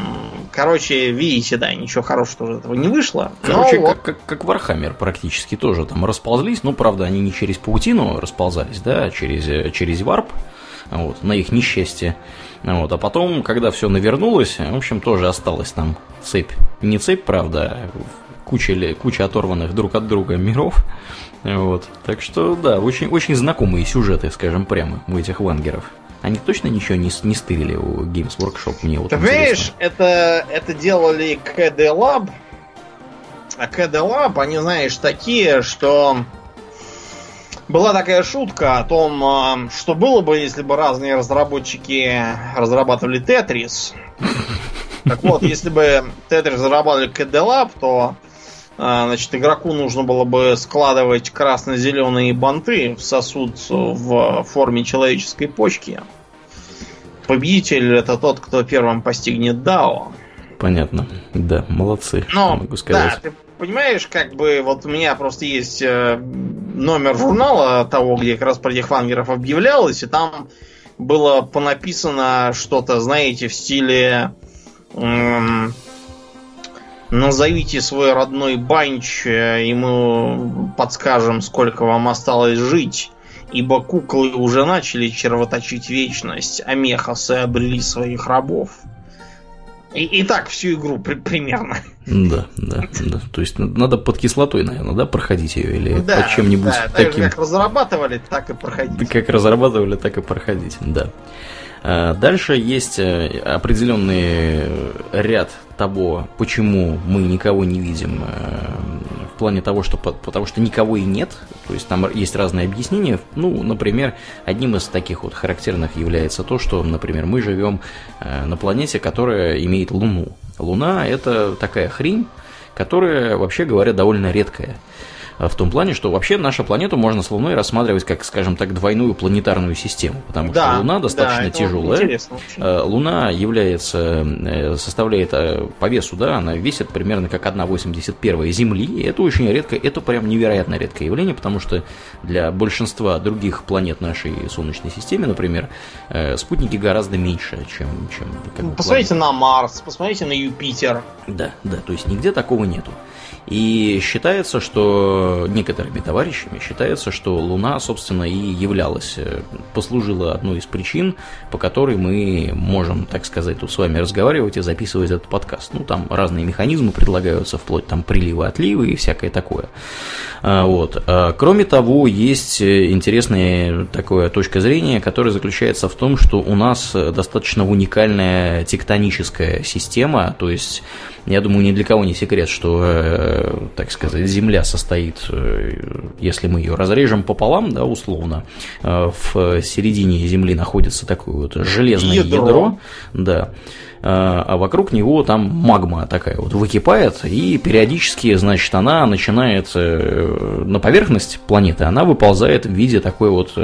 короче, видите, да, ничего хорошего тоже этого не вышло. Короче, вот. Как Вархаммер практически тоже там расползлись. Ну, правда, они не через паутину расползались, да, а через варп, вот, на их несчастье. Вот, а потом, когда все навернулось, в общем, тоже осталась там цепь. Не цепь, правда, куча оторванных друг от друга миров. Вот, так что, да, очень, очень знакомые сюжеты, скажем прямо, у этих вангеров. Они точно ничего не стырили у Games Workshop? Мне вот интересно. Ты понимаешь, это делали KD Lab. А KD Lab, они, знаешь, такие, что... Была такая шутка о том, что было бы, если бы разные разработчики разрабатывали Tetris. Так вот, если бы Tetris разрабатывали KD Lab, то, значит, игроку нужно было бы складывать красно-зеленые банты в сосуд в форме человеческой почки. Победитель — это тот, кто первым постигнет дао. Понятно. Да, молодцы. Но, могу сказать. Да, ты понимаешь, как бы вот у меня просто есть номер журнала того, где как раз про этих вангеров объявлялось, и там было понаписано что-то, знаете, в стиле... Назовите свой родной банч, и мы подскажем, сколько вам осталось жить, ибо куклы уже начали червоточить вечность, а мехасы обрели своих рабов. И так всю игру примерно. Да. То есть надо под кислотой, наверное, да, проходить ее или под чем-нибудь таким. Да, как разрабатывали, так и проходить. Дальше есть определенный ряд того, почему мы никого не видим, в плане того, что потому что никого и нет, то есть там есть разные объяснения. Ну, например, одним из таких вот характерных является то, что, например, мы живем на планете, которая имеет Луну. Луна — это такая хрень, которая, вообще говоря, довольно редкая. В том плане, что вообще нашу планету можно с Луной рассматривать как, скажем так, двойную планетарную систему, потому что Луна достаточно тяжелая. Луна составляет по весу, да, она весит примерно как 1,81 Земли, и это очень редко, это прям невероятно редкое явление, потому что для большинства других планет нашей Солнечной системы, например, спутники гораздо меньше, чем как бы, посмотрите планеты. На Марс, посмотрите на Юпитер. Да, то есть нигде такого нету. И считается, что некоторыми товарищами считается, что Луна, собственно, и послужила одной из причин, по которой мы можем, так сказать, тут с вами разговаривать и записывать этот подкаст. Ну, там разные механизмы предлагаются, вплоть там прилива-отлива и всякое такое. Вот. Кроме того, есть интересная такая точка зрения, которая заключается в том, что у нас достаточно уникальная тектоническая система, то есть, я думаю, ни для кого не секрет, что, так сказать, Земля состоит, если мы ее разрежем пополам, да, условно, в середине Земли находится такое вот железное ядро, да, а вокруг него там магма такая вот выкипает, и периодически, значит, она начинает на поверхность планеты, она выползает в виде такой вот,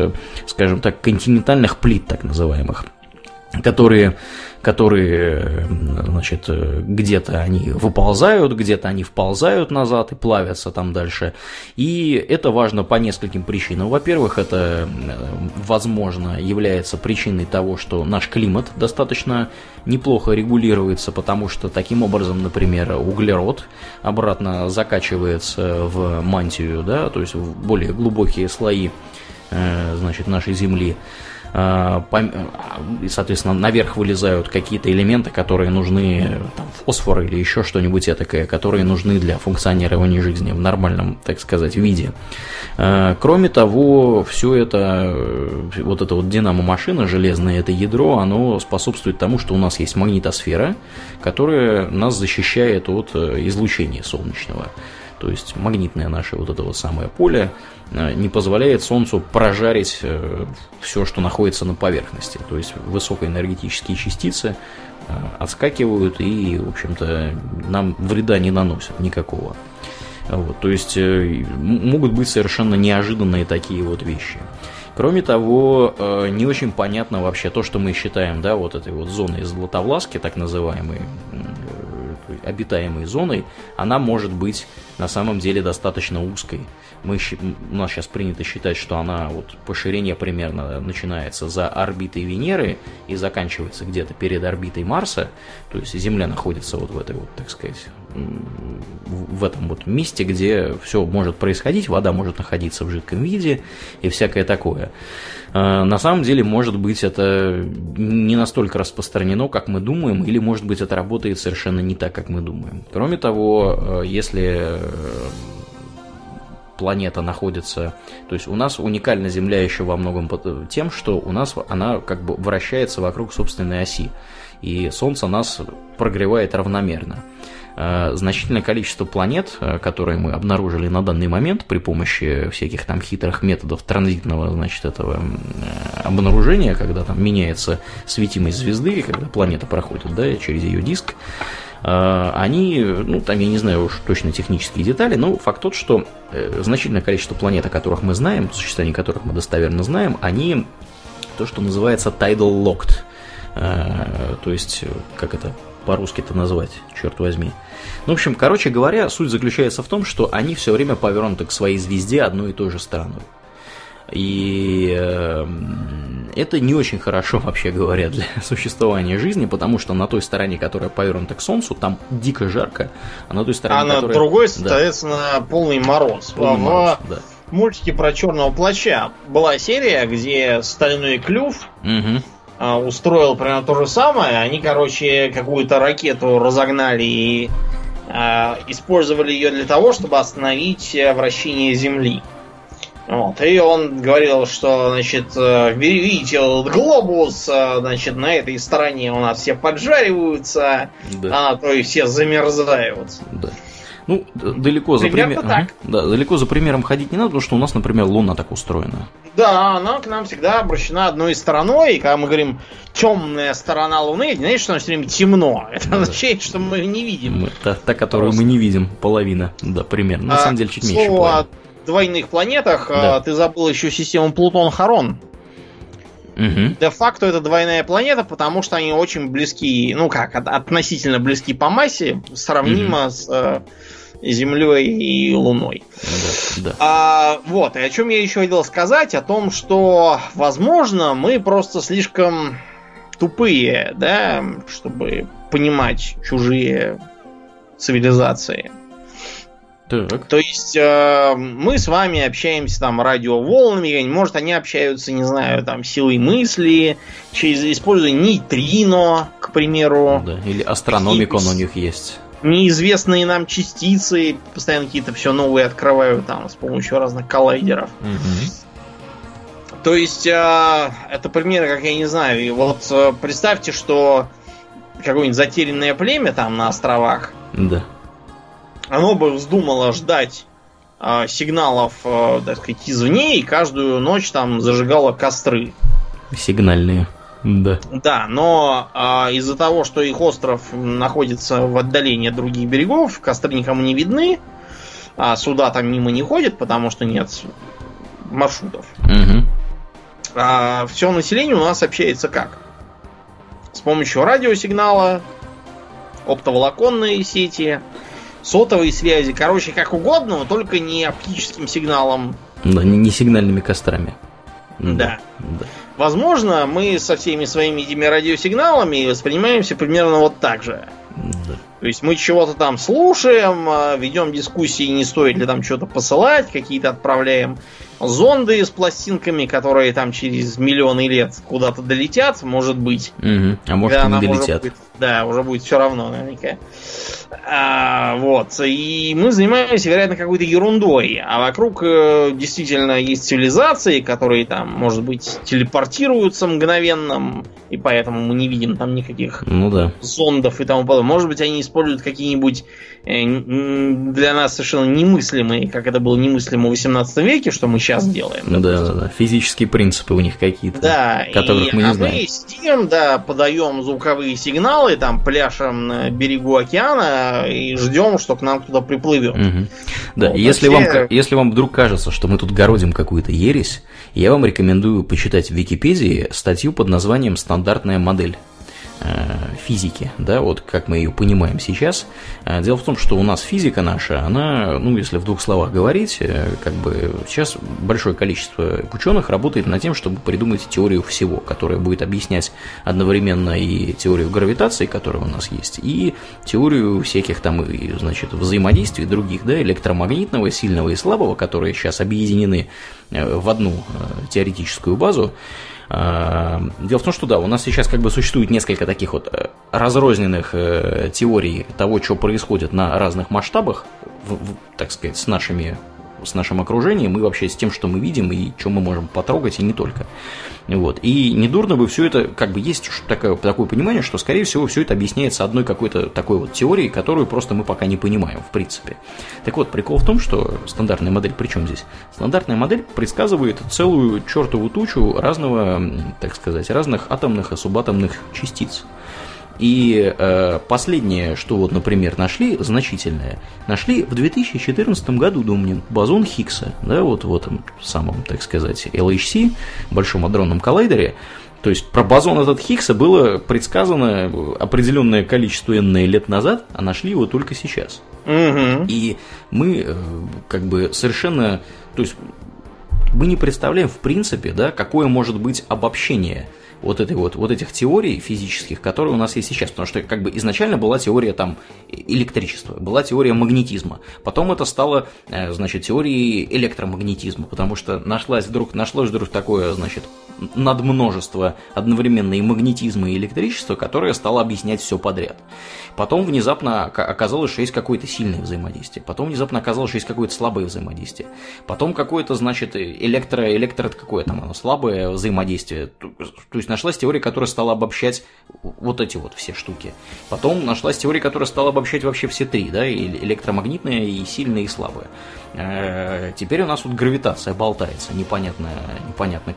скажем так, континентальных плит, так называемых, которые, значит, где-то они выползают, где-то они вползают назад и плавятся там дальше. И это важно по нескольким причинам. Во-первых, это, возможно, является причиной того, что наш климат достаточно неплохо регулируется, потому что таким образом, например, углерод обратно закачивается в мантию, да, то есть в более глубокие слои, значит, нашей Земли. И, соответственно, наверх вылезают какие-то элементы, которые нужны, там, фосфор или еще что-нибудь этакое, которые нужны для функционирования жизни в нормальном, так сказать, виде. Кроме того, все это вот динамо-машина железное, это ядро, оно способствует тому, что у нас есть магнитосфера, которая нас защищает от излучения солнечного. То есть магнитное наше вот это вот самое поле не позволяет Солнцу прожарить все, что находится на поверхности. То есть высокоэнергетические частицы отскакивают и, в общем-то, нам вреда не наносят никакого. Вот, то есть могут быть совершенно неожиданные такие вот вещи. Кроме того, не очень понятно вообще то, что мы считаем, да, вот этой вот зоной Златовласки, так называемой, обитаемой зоной, она может быть на самом деле достаточно узкой. У нас сейчас принято считать, что она вот по ширине примерно начинается за орбитой Венеры и заканчивается где-то перед орбитой Марса, то есть Земля находится вот в этой вот, так сказать, в этом вот месте, где все может происходить, вода может находиться в жидком виде и всякое такое. На самом деле, может быть, это не настолько распространено, как мы думаем, или, может быть, это работает совершенно не так, как мы думаем. Кроме того, если планета находится, то есть у нас уникальна Земля еще во многом тем, что у нас она как бы вращается вокруг собственной оси, и Солнце нас прогревает равномерно. Значительное количество планет, которые мы обнаружили на данный момент при помощи всяких там хитрых методов транзитного, значит, этого обнаружения, когда там меняется светимость звезды, когда планета проходит, да, через ее диск, они, ну, там я не знаю уж точно технические детали, но факт тот, что значительное количество планет, о которых мы знаем, существование которых мы достоверно знаем, они то, что называется tidal locked, то есть, как это по-русски-то назвать, черт возьми. Ну, в общем, короче говоря, суть заключается в том, что они все время повернуты к своей звезде одной и той же стороной. И это не очень хорошо, вообще говоря, для существования жизни, потому что на той стороне, которая повернута к Солнцу, там дико жарко, а на той стороне, которая... другой, соответственно, да, полный мороз. Да. В мультике про Чёрного плача была серия, где стальной клюв... Угу. Устроил прямо то же самое. Они, короче, какую-то ракету разогнали и использовали ее для того, чтобы остановить вращение Земли. Вот. И он говорил, что, значит, берегите этот глобус, значит, на этой стороне у нас все поджариваются, да, а то и все замерзают. Да. Ну, далеко за, далеко за примером ходить не надо, потому что у нас, например, Луна так устроена. Да, она к нам всегда обращена одной стороной, и когда мы говорим «темная сторона Луны», это значит, что она все время темно. Это, да, означает, что мы ее не видим. Мы, та, которую мы не видим, половина, да, примерно. На самом деле, чуть меньше половины. Слово о двойных планетах, да, ты забыл еще систему Плутон-Харон. Угу. Де-факто это двойная планета, потому что они очень близки, ну как, относительно близки по массе, сравнимо с... Землей и Луной. Да, да. Вот, и о чем я еще хотел сказать, о том, что, возможно, мы просто слишком тупые, да, чтобы понимать чужие цивилизации. Так. То есть мы с вами общаемся там радиоволнами, может, они общаются, не знаю, там силой мысли, через используя нейтрино, к примеру. Да, или астрономику, он у них есть. неизвестные нам частицы постоянно какие-то все новые открывают там с помощью разных коллайдеров. Mm-hmm. То есть это примеры, как я не знаю. И вот представьте, что какое-нибудь затерянное племя там на островах, mm-hmm. оно бы вздумало ждать сигналов, так сказать, извне, и каждую ночь там зажигало костры. Сигнальные. Да. Да, но из-за того, что их остров находится в отдалении от других берегов, костры никому не видны, а суда там мимо не ходят, потому что нет маршрутов. Угу. Все население у нас общается как? С помощью радиосигнала, оптоволоконной сети, сотовой связи, короче, как угодно, но только не оптическим сигналом. Да, не сигнальными кострами. Да. Да. Возможно, мы со всеми своими этими радиосигналами воспринимаемся примерно вот так же. Да. То есть мы чего-то там слушаем, ведем дискуссии, не стоит ли там что-то посылать, какие-то отправляем зонды с пластинками, которые там через миллионы лет куда-то долетят, может быть. Угу. А может, и не долетят. Да, уже будет все равно наверняка. Вот. И мы занимаемся, вероятно, какой-то ерундой. А вокруг действительно есть цивилизации, которые там, может быть, телепортируются мгновенно, и поэтому мы не видим там никаких зондов и тому подобное. Может быть, они используют какие-нибудь для нас совершенно немыслимые, как это было немыслимо в 18 веке, что мы сейчас делаем. Ну да, физические принципы у них какие-то, да, которых мы не знаем. Мы сидим, да, подаем звуковые сигналы, там пляшем на берегу океана и ждем, что к нам кто-то приплывет. Угу. Да, вот, если вам вдруг кажется, что мы тут городим какую-то ересь, я вам рекомендую почитать в Википедии статью под названием «Стандартная модель» физики, да, вот как мы ее понимаем сейчас. Дело в том, что у нас физика наша, она, ну, если в двух словах говорить, как бы сейчас большое количество ученых работает над тем, чтобы придумать теорию всего, которая будет объяснять одновременно и теорию гравитации, которая у нас есть, и теорию всяких там, значит, взаимодействий других, да, электромагнитного, сильного и слабого, которые сейчас объединены в одну теоретическую базу. Дело в том, что да, у нас сейчас как бы существует несколько таких вот разрозненных теорий того, что происходит на разных масштабах, так сказать, с нашим окружением и вообще с тем, что мы видим и что мы можем потрогать, и не только. Вот. И недурно бы все это, как бы есть такое понимание, что, скорее всего, все это объясняется одной какой-то такой вот теорией, которую просто мы пока не понимаем, в принципе. Так вот, прикол в том, что стандартная модель, при чем здесь? Стандартная модель предсказывает целую чертову тучу разных атомных и субатомных частиц. И последнее, что вот, например, нашли в 2014 году, думаю, бозон Хиггса, да, вот в этом самом, так сказать, LHC, Большом адронном коллайдере. То есть про бозон этот Хиггса было предсказано определенное количество n лет назад, а нашли его только сейчас. Угу. И мы как бы совершенно, то есть мы не представляем в принципе, да, какое может быть обобщение вот этих теорий физических, которые у нас есть сейчас. Потому что как бы изначально была теория там электричества, была теория магнетизма. Потом это стало, значит, теорией электромагнетизма, потому что нашлось вдруг такое, значит, надмножество одновременно и магнетизма, и электричества, которое стало объяснять все подряд. Потом внезапно оказалось, что есть какое-то сильное взаимодействие. Потом внезапно оказалось, что есть какое-то слабое взаимодействие. Потом какое-то, значит, какое там оно, слабое взаимодействие. То есть нашлась теория, которая стала обобщать вот эти вот все штуки. Потом нашлась теория, которая стала обобщать вообще все три, да, и электромагнитное, и сильное, и слабое. Теперь у нас вот гравитация болтается, непонятно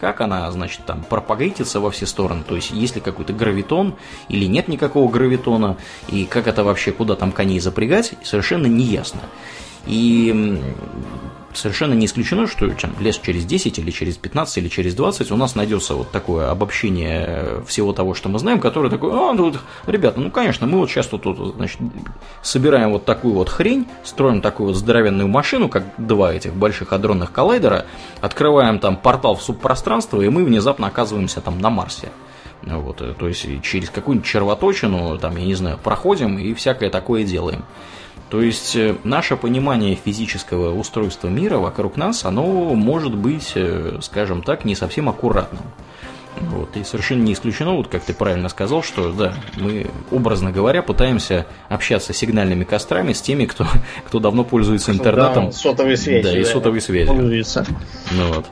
как она, значит, там пропагейтится во все стороны, то есть есть ли какой-то гравитон или нет никакого гравитона, и как это вообще, куда там коней запрягать, совершенно не ясно. И совершенно не исключено, что лет через 10 или через 15 или через 20 у нас найдется вот такое обобщение всего того, что мы знаем, которое такое: ребята, ну конечно, мы вот сейчас тут значит, собираем вот такую вот хрень, строим такую вот здоровенную машину, как два этих больших адронных коллайдера, открываем там портал в субпространство, и мы внезапно оказываемся там на Марсе. Вот, то есть через какую-нибудь червоточину, там, я не знаю, проходим и всякое такое делаем. То есть наше понимание физического устройства мира вокруг нас, оно может быть, скажем так, не совсем аккуратным. Вот. И совершенно не исключено, вот как ты правильно сказал, что да, мы, образно говоря, пытаемся общаться с сигнальными кострами, с теми, кто давно пользуется интернетом. Да, сотовой связью. Да, и сотовой связью. Ну, вот.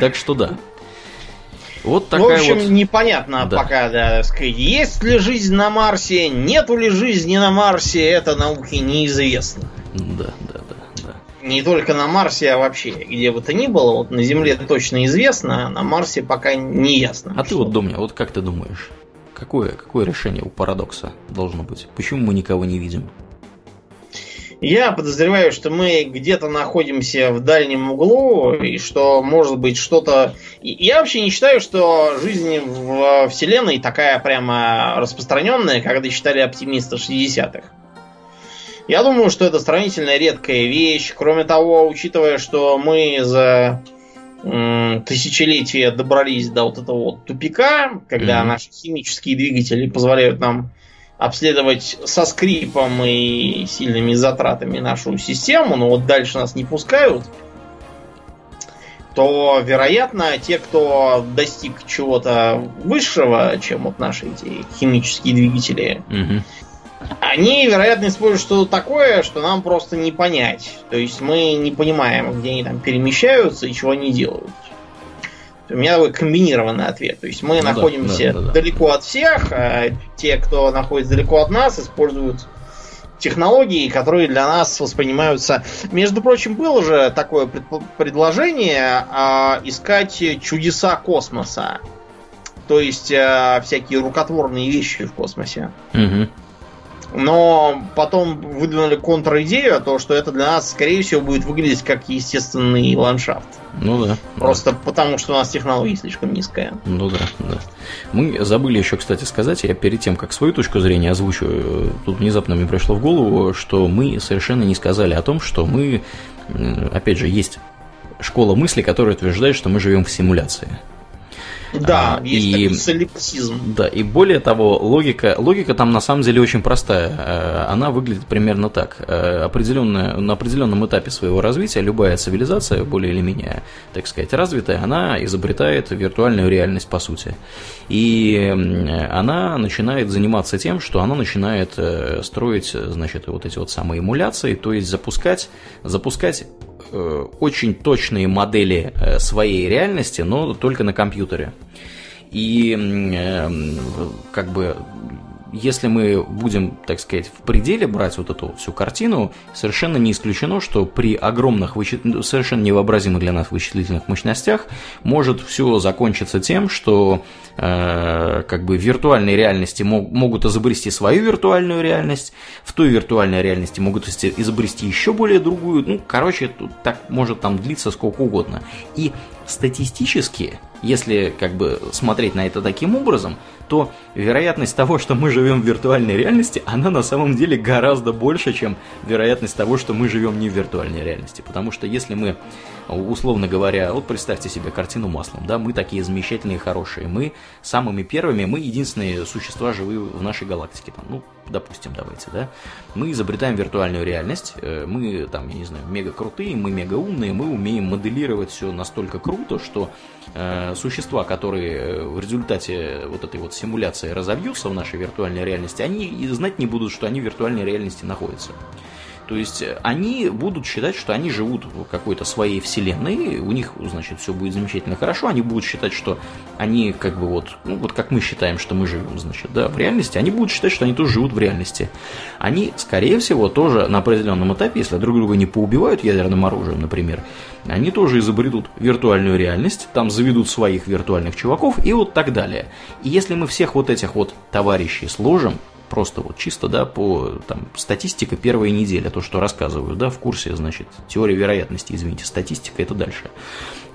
Так что да. Вот такая, ну, в общем, вот... непонятно, да, пока, да, сказать, есть ли жизнь на Марсе, нету ли жизни на Марсе, это науке неизвестно. Да, да, да, да. Не только на Марсе, а вообще, где бы то ни было, вот на Земле точно известно, а на Марсе пока не ясно. А что. Ты вот думай, вот как ты думаешь, какое решение у парадокса должно быть? Почему мы никого не видим? Я подозреваю, что мы где-то находимся в дальнем углу, и что, может быть, что-то... Я вообще не считаю, что жизнь в Вселенной такая прямо распространенная, как это считали оптимисты 60-х. Я думаю, что это сравнительно редкая вещь. Кроме того, учитывая, что мы за тысячелетия добрались до вот этого вот тупика, когда наши химические двигатели позволяют нам обследовать со скрипом и сильными затратами нашу систему, но вот дальше нас не пускают, то, вероятно, те, кто достиг чего-то высшего, чем вот наши эти химические двигатели, они, вероятно, используют что-то такое, что нам просто не понять. То есть мы не понимаем, где они там перемещаются и чего они делают. У меня такой комбинированный ответ. То есть мы находимся далеко от всех, а те, кто находится далеко от нас, используют технологии, которые для нас воспринимаются... Между прочим, было же такое предложение искать чудеса космоса. То есть всякие рукотворные вещи в космосе. Угу. Но потом выдвинули контр-идею, то, что это для нас, скорее всего, будет выглядеть как естественный ландшафт. Ну да. Просто да, потому, что у нас технология слишком низкая. Ну да, да. Мы забыли еще, кстати, сказать, я перед тем, как свою точку зрения озвучу, тут внезапно мне пришло в голову, что мы совершенно не сказали о том, что мы, опять же, есть школа мысли, которая утверждает, что мы живем в симуляции. Да, есть такой солипсизм. Да, и более того, логика там на самом деле очень простая. Она выглядит примерно так. На определенном этапе своего развития любая цивилизация, более или менее, так сказать, развитая, она изобретает виртуальную реальность по сути. И она начинает заниматься тем, что она начинает строить, значит, вот эти вот самые эмуляции, то есть запускать очень точные модели своей реальности, но только на компьютере. И как бы, если мы будем, так сказать, в пределе брать вот эту всю картину, совершенно не исключено, что при огромных, совершенно невообразимых для нас вычислительных мощностях может все закончиться тем, что как бы виртуальные реальности могут изобрести свою виртуальную реальность, в той виртуальной реальности могут изобрести еще более другую, ну, короче, тут так может там длиться сколько угодно. И статистически, если как бы смотреть на это таким образом, то вероятность того, что мы живем в виртуальной реальности, она на самом деле гораздо больше, чем вероятность того, что мы живем не в виртуальной реальности. Потому что если мы, условно говоря, вот представьте себе картину маслом, да, мы такие замечательные, хорошие, мы самыми первыми, мы единственные существа живые в нашей галактике, там, ну, допустим, давайте, да, мы изобретаем виртуальную реальность, мы там, я не знаю, мега крутые, мы мега умные, мы умеем моделировать все настолько круто, что существа, которые в результате вот этой вот симуляции разобьются в нашей виртуальной реальности, они и знать не будут, что они в виртуальной реальности находятся. То есть они будут считать, что они живут в какой-то своей вселенной, у них, значит, все будет замечательно хорошо, они будут считать, что они как бы вот, ну вот как мы считаем, что мы живем, значит, да, в реальности, они будут считать, что они тоже живут в реальности. Они, скорее всего, тоже на определенном этапе, если друг друга не поубивают ядерным оружием, например, они тоже изобретут виртуальную реальность, там заведут своих виртуальных чуваков и вот так далее. И если мы всех вот этих вот товарищей сложим, просто вот чисто, да, по там, статистике первой недели, то, что рассказываю, да, в курсе, значит, теория вероятности, извините, статистика, это дальше.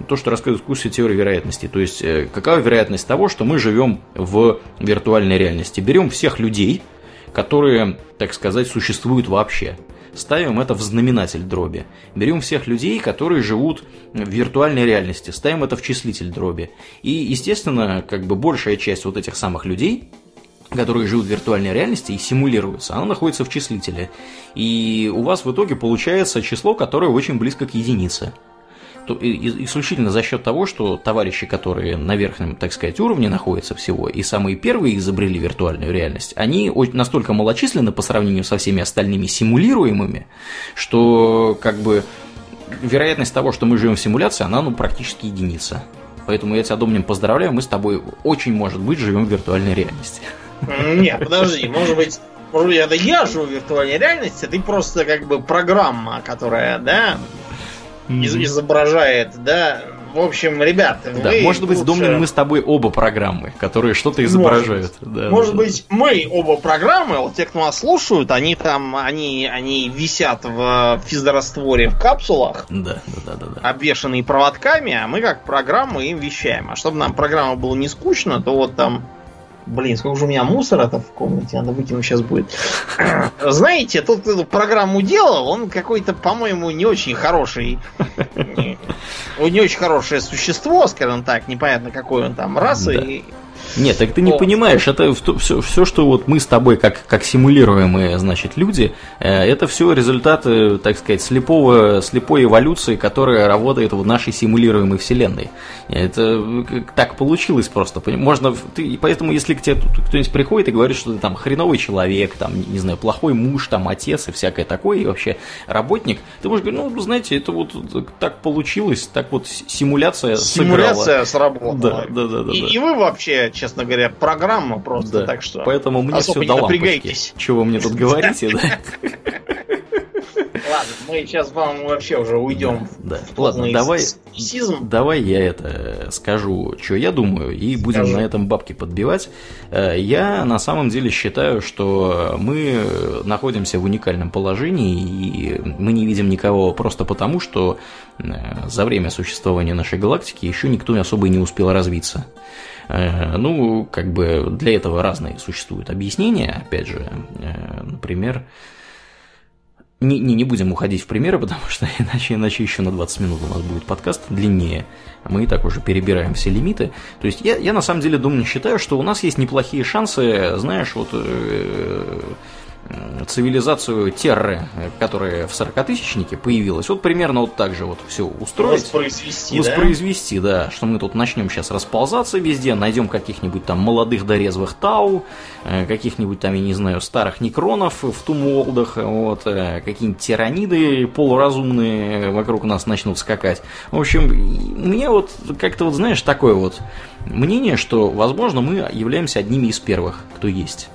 То, что рассказывают в курсе теории вероятности, то есть какова вероятность того, что мы живем в виртуальной реальности. Берем всех людей, которые, так сказать, существуют вообще. Ставим это в знаменатель дроби. Берем всех людей, которые живут в виртуальной реальности. Ставим это в числитель дроби. И, естественно, как бы большая часть вот этих самых людей, которые живут в виртуальной реальности и симулируются, она находится в числителе. И у вас в итоге получается число, которое очень близко к единице. исключительно за счет того, что товарищи, которые на верхнем, так сказать, уровне находятся всего, и самые первые изобрели виртуальную реальность, они настолько малочисленны по сравнению со всеми остальными симулируемыми, что как бы вероятность того, что мы живем в симуляции, она практически единица. Поэтому я тебя, Домнин, поздравляю, мы с тобой очень, может быть, живем в виртуальной реальности. Нет, подожди, может быть, это я живу в виртуальной реальности, а ты просто как бы программа, которая, да, изображает, да. В общем, ребят, да, может быть, лучше... Домнин, мы с тобой оба программы, которые что-то изображают. Может быть, мы оба программы, вот те, кто нас слушают, они там, они висят в физрастворе в капсулах, да. обвешанные проводками, а мы как программы им вещаем. А чтобы нам программа была не скучно, то вот там, сколько же у меня мусора-то в комнате, надо выкинуть сейчас будет. Знаете, тот, кто эту программу делал, он какой-то, по-моему, не очень хороший, не очень хорошее существо, скажем так, непонятно какой он там расы. Да. И... Нет, так ты не понимаешь, это все, что вот мы с тобой, как симулируемые, значит, люди, это все результаты, так сказать, слепой эволюции, которая работает в нашей симулируемой вселенной. Это так получилось просто. Поэтому, если к тебе кто-нибудь приходит и говорит, что ты там хреновый человек, там, не знаю, плохой муж, там, отец и всякое такое, и вообще работник, ты можешь говорить, знаете, это вот так получилось, так вот симуляция сработала. Да. И вы вообще, честно говоря, программа просто, да. Так что... Поэтому мне все до лампочки. Чего вы мне тут говорите, да? Ладно, мы сейчас, по-моему, вообще уже уйдем. Да. Ладно, давай я это скажу, что я думаю, и будем на этом бабки подбивать. Я на самом деле считаю, что мы находимся в уникальном положении, и мы не видим никого просто потому, что за время существования нашей галактики еще никто особо и не успел развиться. Как бы для этого разные существуют объяснения, опять же, например... Не будем уходить в примеры, потому что иначе еще на 20 минут у нас будет подкаст длиннее. Мы и так уже перебираем все лимиты. То есть я на самом деле думаю, считаю, что у нас есть неплохие шансы, знаешь, вот цивилизацию Терры, которая в 40-тысячнике появилась, вот примерно вот так же вот все устроить. Воспроизвести, да? Что мы тут начнем сейчас расползаться везде, найдем каких-нибудь там молодых дорезвых Тау, каких-нибудь там, я не знаю, старых Некронов в Тумуолдах, вот, какие-нибудь тираниды полуразумные вокруг нас начнут скакать. В общем, мне вот как-то вот, знаешь, такое вот мнение, что, возможно, мы являемся одними из первых, кто есть.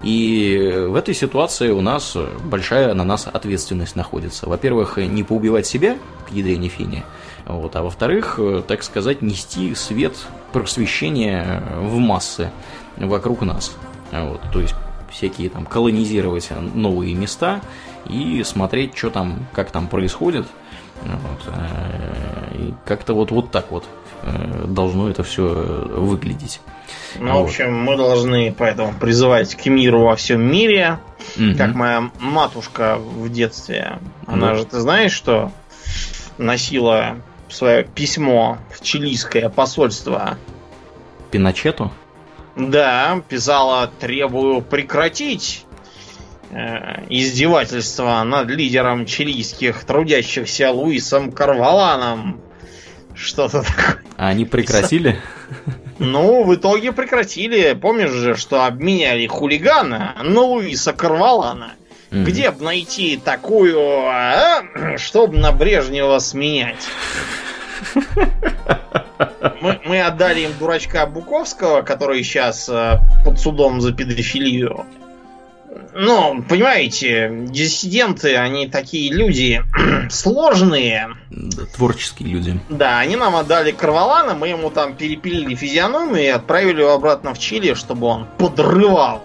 И в этой ситуации у нас большая на нас ответственность находится. Во-первых, не поубивать себя к ядрене Фини, вот, а во-вторых, так сказать, нести свет просвещения в массы вокруг нас. Вот, то есть всякие там колонизировать новые места и смотреть, что там, как там происходит. Вот, и как-то вот так вот должно это все выглядеть. В общем, мы должны поэтому призывать к миру во всем мире, как моя матушка в детстве. Она же, ты знаешь, что носила свое письмо в чилийское посольство Пиночету? Да, писала: требую прекратить издевательства над лидером чилийских трудящихся Луисом Корваланом. Что-то такое. А они прекратили? В итоге прекратили. Помнишь же, что обменяли хулигана на Луиса Корвалана. Где бы найти такую, чтобы на Брежнева сменять? Мы отдали им дурачка Буковского, который сейчас под судом за педофилию. Понимаете, диссиденты, они такие люди сложные. Да, творческие люди. Да, они нам отдали Корвалана, мы ему там перепилили физиономию и отправили его обратно в Чили, чтобы он подрывал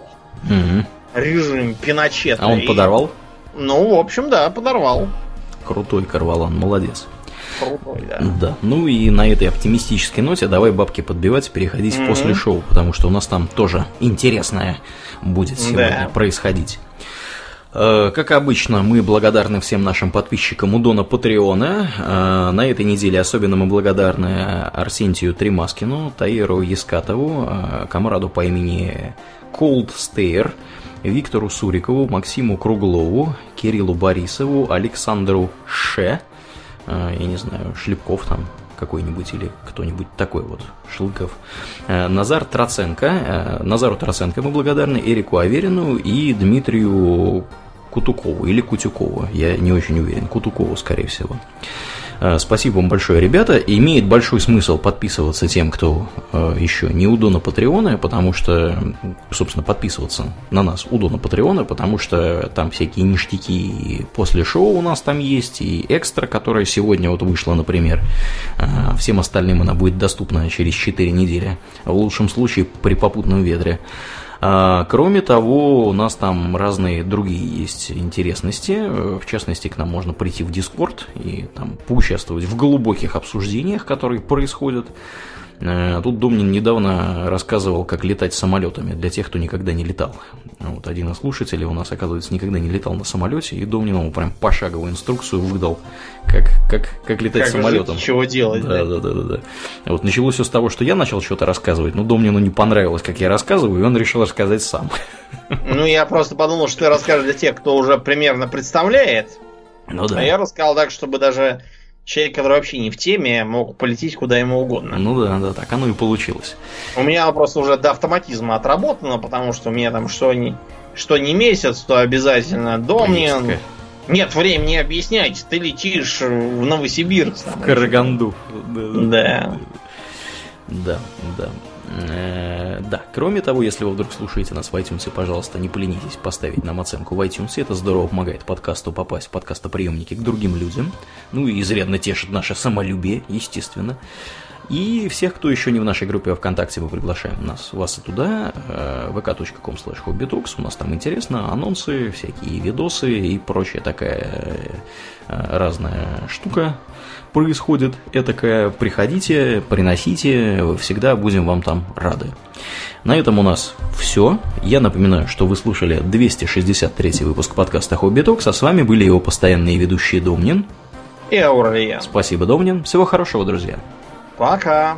режим Пиночета. А он подорвал? В общем, да, подорвал. Крутой Корвалан, молодец. Крутой, да. Да. И на этой оптимистической ноте давай бабки подбивать, переходить в после шоу, потому что у нас там тоже интересное будет сегодня происходить. Как обычно, мы благодарны всем нашим подписчикам у Дона Патреона. На этой неделе особенно мы благодарны Арсентию Тримаскину, Таиру Яскатову, комраду по имени Cold Stair, Виктору Сурикову, Максиму Круглову, Кириллу Борисову, Александру Ше, я не знаю, Шлепков там какой-нибудь или кто-нибудь такой вот, Шелков. Назар Троценко, Назару Троценко мы благодарны, Эрику Аверину и Дмитрию Кутукову или Кутюкову, я не очень уверен, Кутукову, скорее всего. Спасибо вам большое, ребята. Имеет большой смысл подписываться тем, кто еще не у Дона Патреона, потому что, собственно, подписываться на нас у Дона Патреона, потому что там всякие ништяки и после шоу у нас там есть, и экстра, которая сегодня вот вышла, например. Всем остальным она будет доступна через 4 недели, в лучшем случае при попутном ветре. Кроме того, у нас там разные другие есть интересности, в частности, к нам можно прийти в Discord и там поучаствовать в глубоких обсуждениях, которые происходят. Тут Домнин недавно рассказывал, как летать самолетами для тех, кто никогда не летал. Вот один из слушателей у нас, оказывается, никогда не летал на самолете, и Домнин ему прям пошаговую инструкцию выдал, как летать самолетом. Жить, чего делать? Да. Вот началось все с того, что я начал что-то рассказывать, но Домнину не понравилось, как я рассказываю, и он решил рассказать сам. Ну, я просто подумал, что ты расскажешь для тех, кто уже примерно представляет. Ну да. А я рассказал так, чтобы даже человек, который вообще не в теме, мог полететь куда ему угодно. Ну да, так оно и получилось. У меня просто уже до автоматизма отработано, потому что у меня там что не месяц, то обязательно Домнин. Нет времени объяснять, ты летишь в Новосибирск. В Караганду. Да. Да, кроме того, если вы вдруг слушаете нас в iTunes, пожалуйста, не поленитесь поставить нам оценку в iTunes. Это здорово помогает подкасту попасть в подкастоприемники к другим людям. Ну и изрядно тешит наше самолюбие, естественно. И всех, кто еще не в нашей группе ВКонтакте, мы приглашаем вас и туда. vk.com/hobbytalks. У нас там интересно, анонсы, всякие видосы и прочая такая разная штука происходит. Этакая, приходите, приносите, всегда будем вам там рады. На этом у нас все. Я напоминаю, что вы слушали 263-й выпуск подкаста Hobby Talks, а с вами были его постоянные ведущие Домнин и Аурелия. Спасибо, Домнин. Всего хорошего, друзья. Пока.